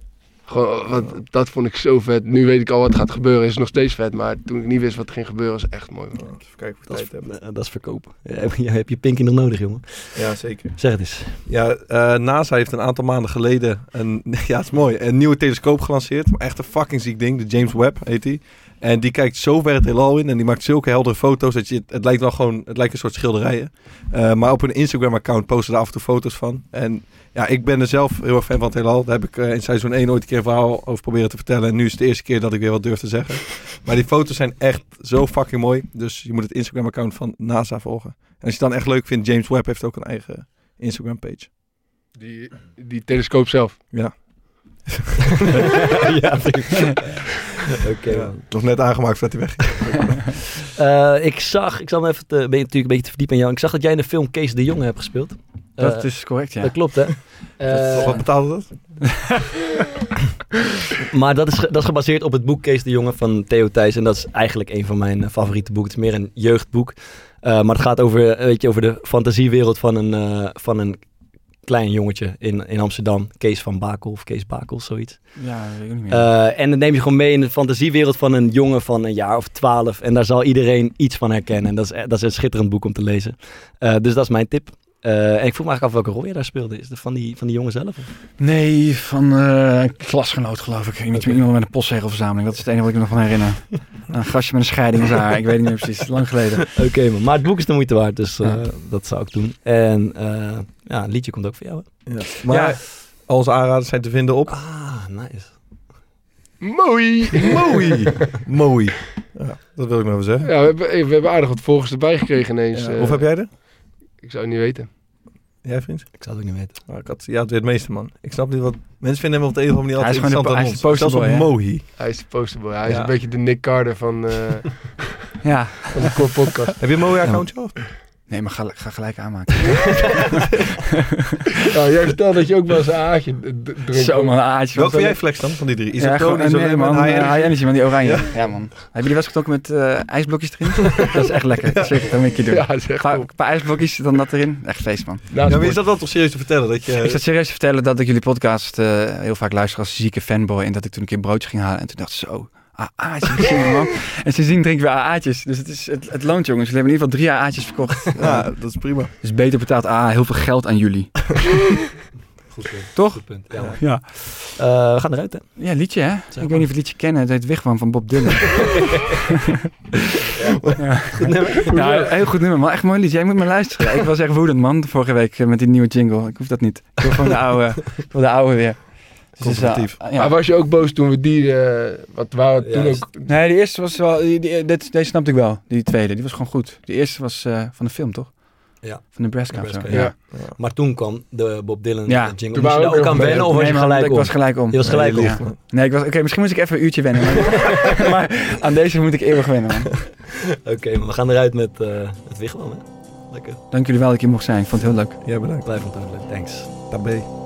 Gewoon, dat vond ik zo vet. Nu weet ik al wat gaat gebeuren. Is nog steeds vet. Maar toen ik niet wist wat ging gebeuren, was echt mooi. Man. Dat is verkopen. Jij hebt je pinkie nog nodig, jongen. Ja, zeker. Zeg het eens. Ja, NASA heeft een aantal maanden geleden een nieuwe telescoop gelanceerd. Echt een fucking ziek ding. De James Webb heet die. En die kijkt zo ver het heelal in en die maakt zulke heldere foto's dat je, het lijkt wel gewoon, het lijkt een soort schilderijen. Maar op hun Instagram-account posten daar af en toe foto's van. En ja, ik ben er zelf heel erg fan van het heelal. Daar heb ik in seizoen 1 ooit een keer een verhaal over proberen te vertellen. En nu is het de eerste keer dat ik weer wat durf te zeggen. Maar die foto's zijn echt zo fucking mooi. Dus je moet het Instagram-account van NASA volgen. En als je het dan echt leuk vindt, James Webb heeft ook een eigen Instagram-page. Die telescoop zelf? Ja. Ja, okay, ja, het was net aangemaakt voordat hij weg. Ik zat me even natuurlijk een beetje te verdiepen in jou. Ik zag dat jij in de film Kees de Jonge hebt gespeeld. Dat is correct, ja. Dat klopt, hè? Wat betaalde dat? Maar dat is gebaseerd op het boek Kees de Jonge van Theo Thijs. En dat is eigenlijk een van mijn favoriete boeken. Het is meer een jeugdboek. Maar het gaat over, over de fantasiewereld van een klein jongetje in Amsterdam. Kees van Bakel of Kees Bakel, zoiets. Ja, dat weet ik niet meer. En dan neem je gewoon mee in de fantasiewereld van een jongen van een jaar of 12. En daar zal iedereen iets van herkennen. En dat is een schitterend boek om te lezen. Dus dat is mijn tip. En ik vroeg me eigenlijk af welke rol je daar speelde. Is dat van die jongen zelf? Of? Nee, van een klasgenoot geloof ik. Iemand met een postzegelverzameling. Dat is het enige wat ik me nog van herinner. Een gastje met een scheiding in zijn haar. Ik weet het niet meer precies. Lang geleden. Oké, man. Maar het boek is de moeite waard. Dus ja. Dat zou ik doen. En ja, een liedje komt ook voor jou. Hè? Ja. Maar ja, al onze aanraders zijn te vinden op... Ah, nice. Mooi. Ja, dat wil ik nog even zeggen. Ja, we hebben aardig wat volgers erbij gekregen ineens. Ja. Of heb jij er? Ik zou het niet weten. Jij, vriend? Ik zou het ook niet weten. Maar ik had, ja, het weer het meeste, man. Ik snap niet wat... Mensen vinden hem op de een of andere manier altijd interessant aan ons. Hij is de posterboy. Hij is een beetje de Nick Carter van... ja. Van de KORP Podcast. Heb je een Mohi-accountje of? Nee, maar ga gelijk aanmaken. Nou, jij vertelde dat je ook wel eens een aardje drinkt. Zo, man, een aardje. Welke vind jij flex dan, van die drie? Is man. High energy, man, die oranje. Ja, man. Heb je die wel eens getrokken met ijsblokjes erin? Dat is echt lekker. Ja. Zeker, dat moet ik je doen. Ja, een paar ijsblokjes, dan dat erin. Echt feest, man. Nou, ja, maar is dat wel toch serieus te vertellen? Ik zat serieus te vertellen dat ik jullie podcast heel vaak luister als zieke fanboy. En dat ik toen een keer broodjes ging halen. En toen dacht ik zo... AA'tjes, man. En sindsdien drinken we AA'tjes. Dus het loont, jongens. We hebben in ieder geval 3 AA'tjes verkocht. Ja, dat is prima. Dus beter betaalt AA heel veel geld aan jullie. Goed punt. Toch? Goed punt. Ja. Ja. We gaan eruit, hè? Ja, liedje, hè? Ik weet niet of het liedje kennen. Het heet Wigwam van Bob Dylan. Ja. Goed nummer. Ja, heel goed nummer, man. Echt mooi liedje. Jij moet maar luisteren. Ik was echt woedend, man. Vorige week met die nieuwe jingle. Ik hoef dat niet. Ik wil gewoon de oude weer. Competitief. Dus, maar was je ook boos toen we die... wat waren toen ook... Nee, de eerste was wel... Deze snapte ik wel. Die tweede, die was gewoon goed. De eerste was van de film, toch? Ja. Van Nebraska. Ja. Maar toen kwam de Bob Dylan jingle. Toen moest je ook aan wennen of was je gelijk om? Ik was gelijk om. Je was gelijk om. Ja. Nee, oké, misschien moest ik even een uurtje wennen. Maar aan deze moet ik eeuwig wennen, man. Oké, maar we gaan eruit met het Wigwam, hè? Lekker. Dank jullie wel dat ik hier mocht zijn. Ik vond het heel leuk. Ja, bedankt. Blijf vond het heel leuk. Thanks. Tabé.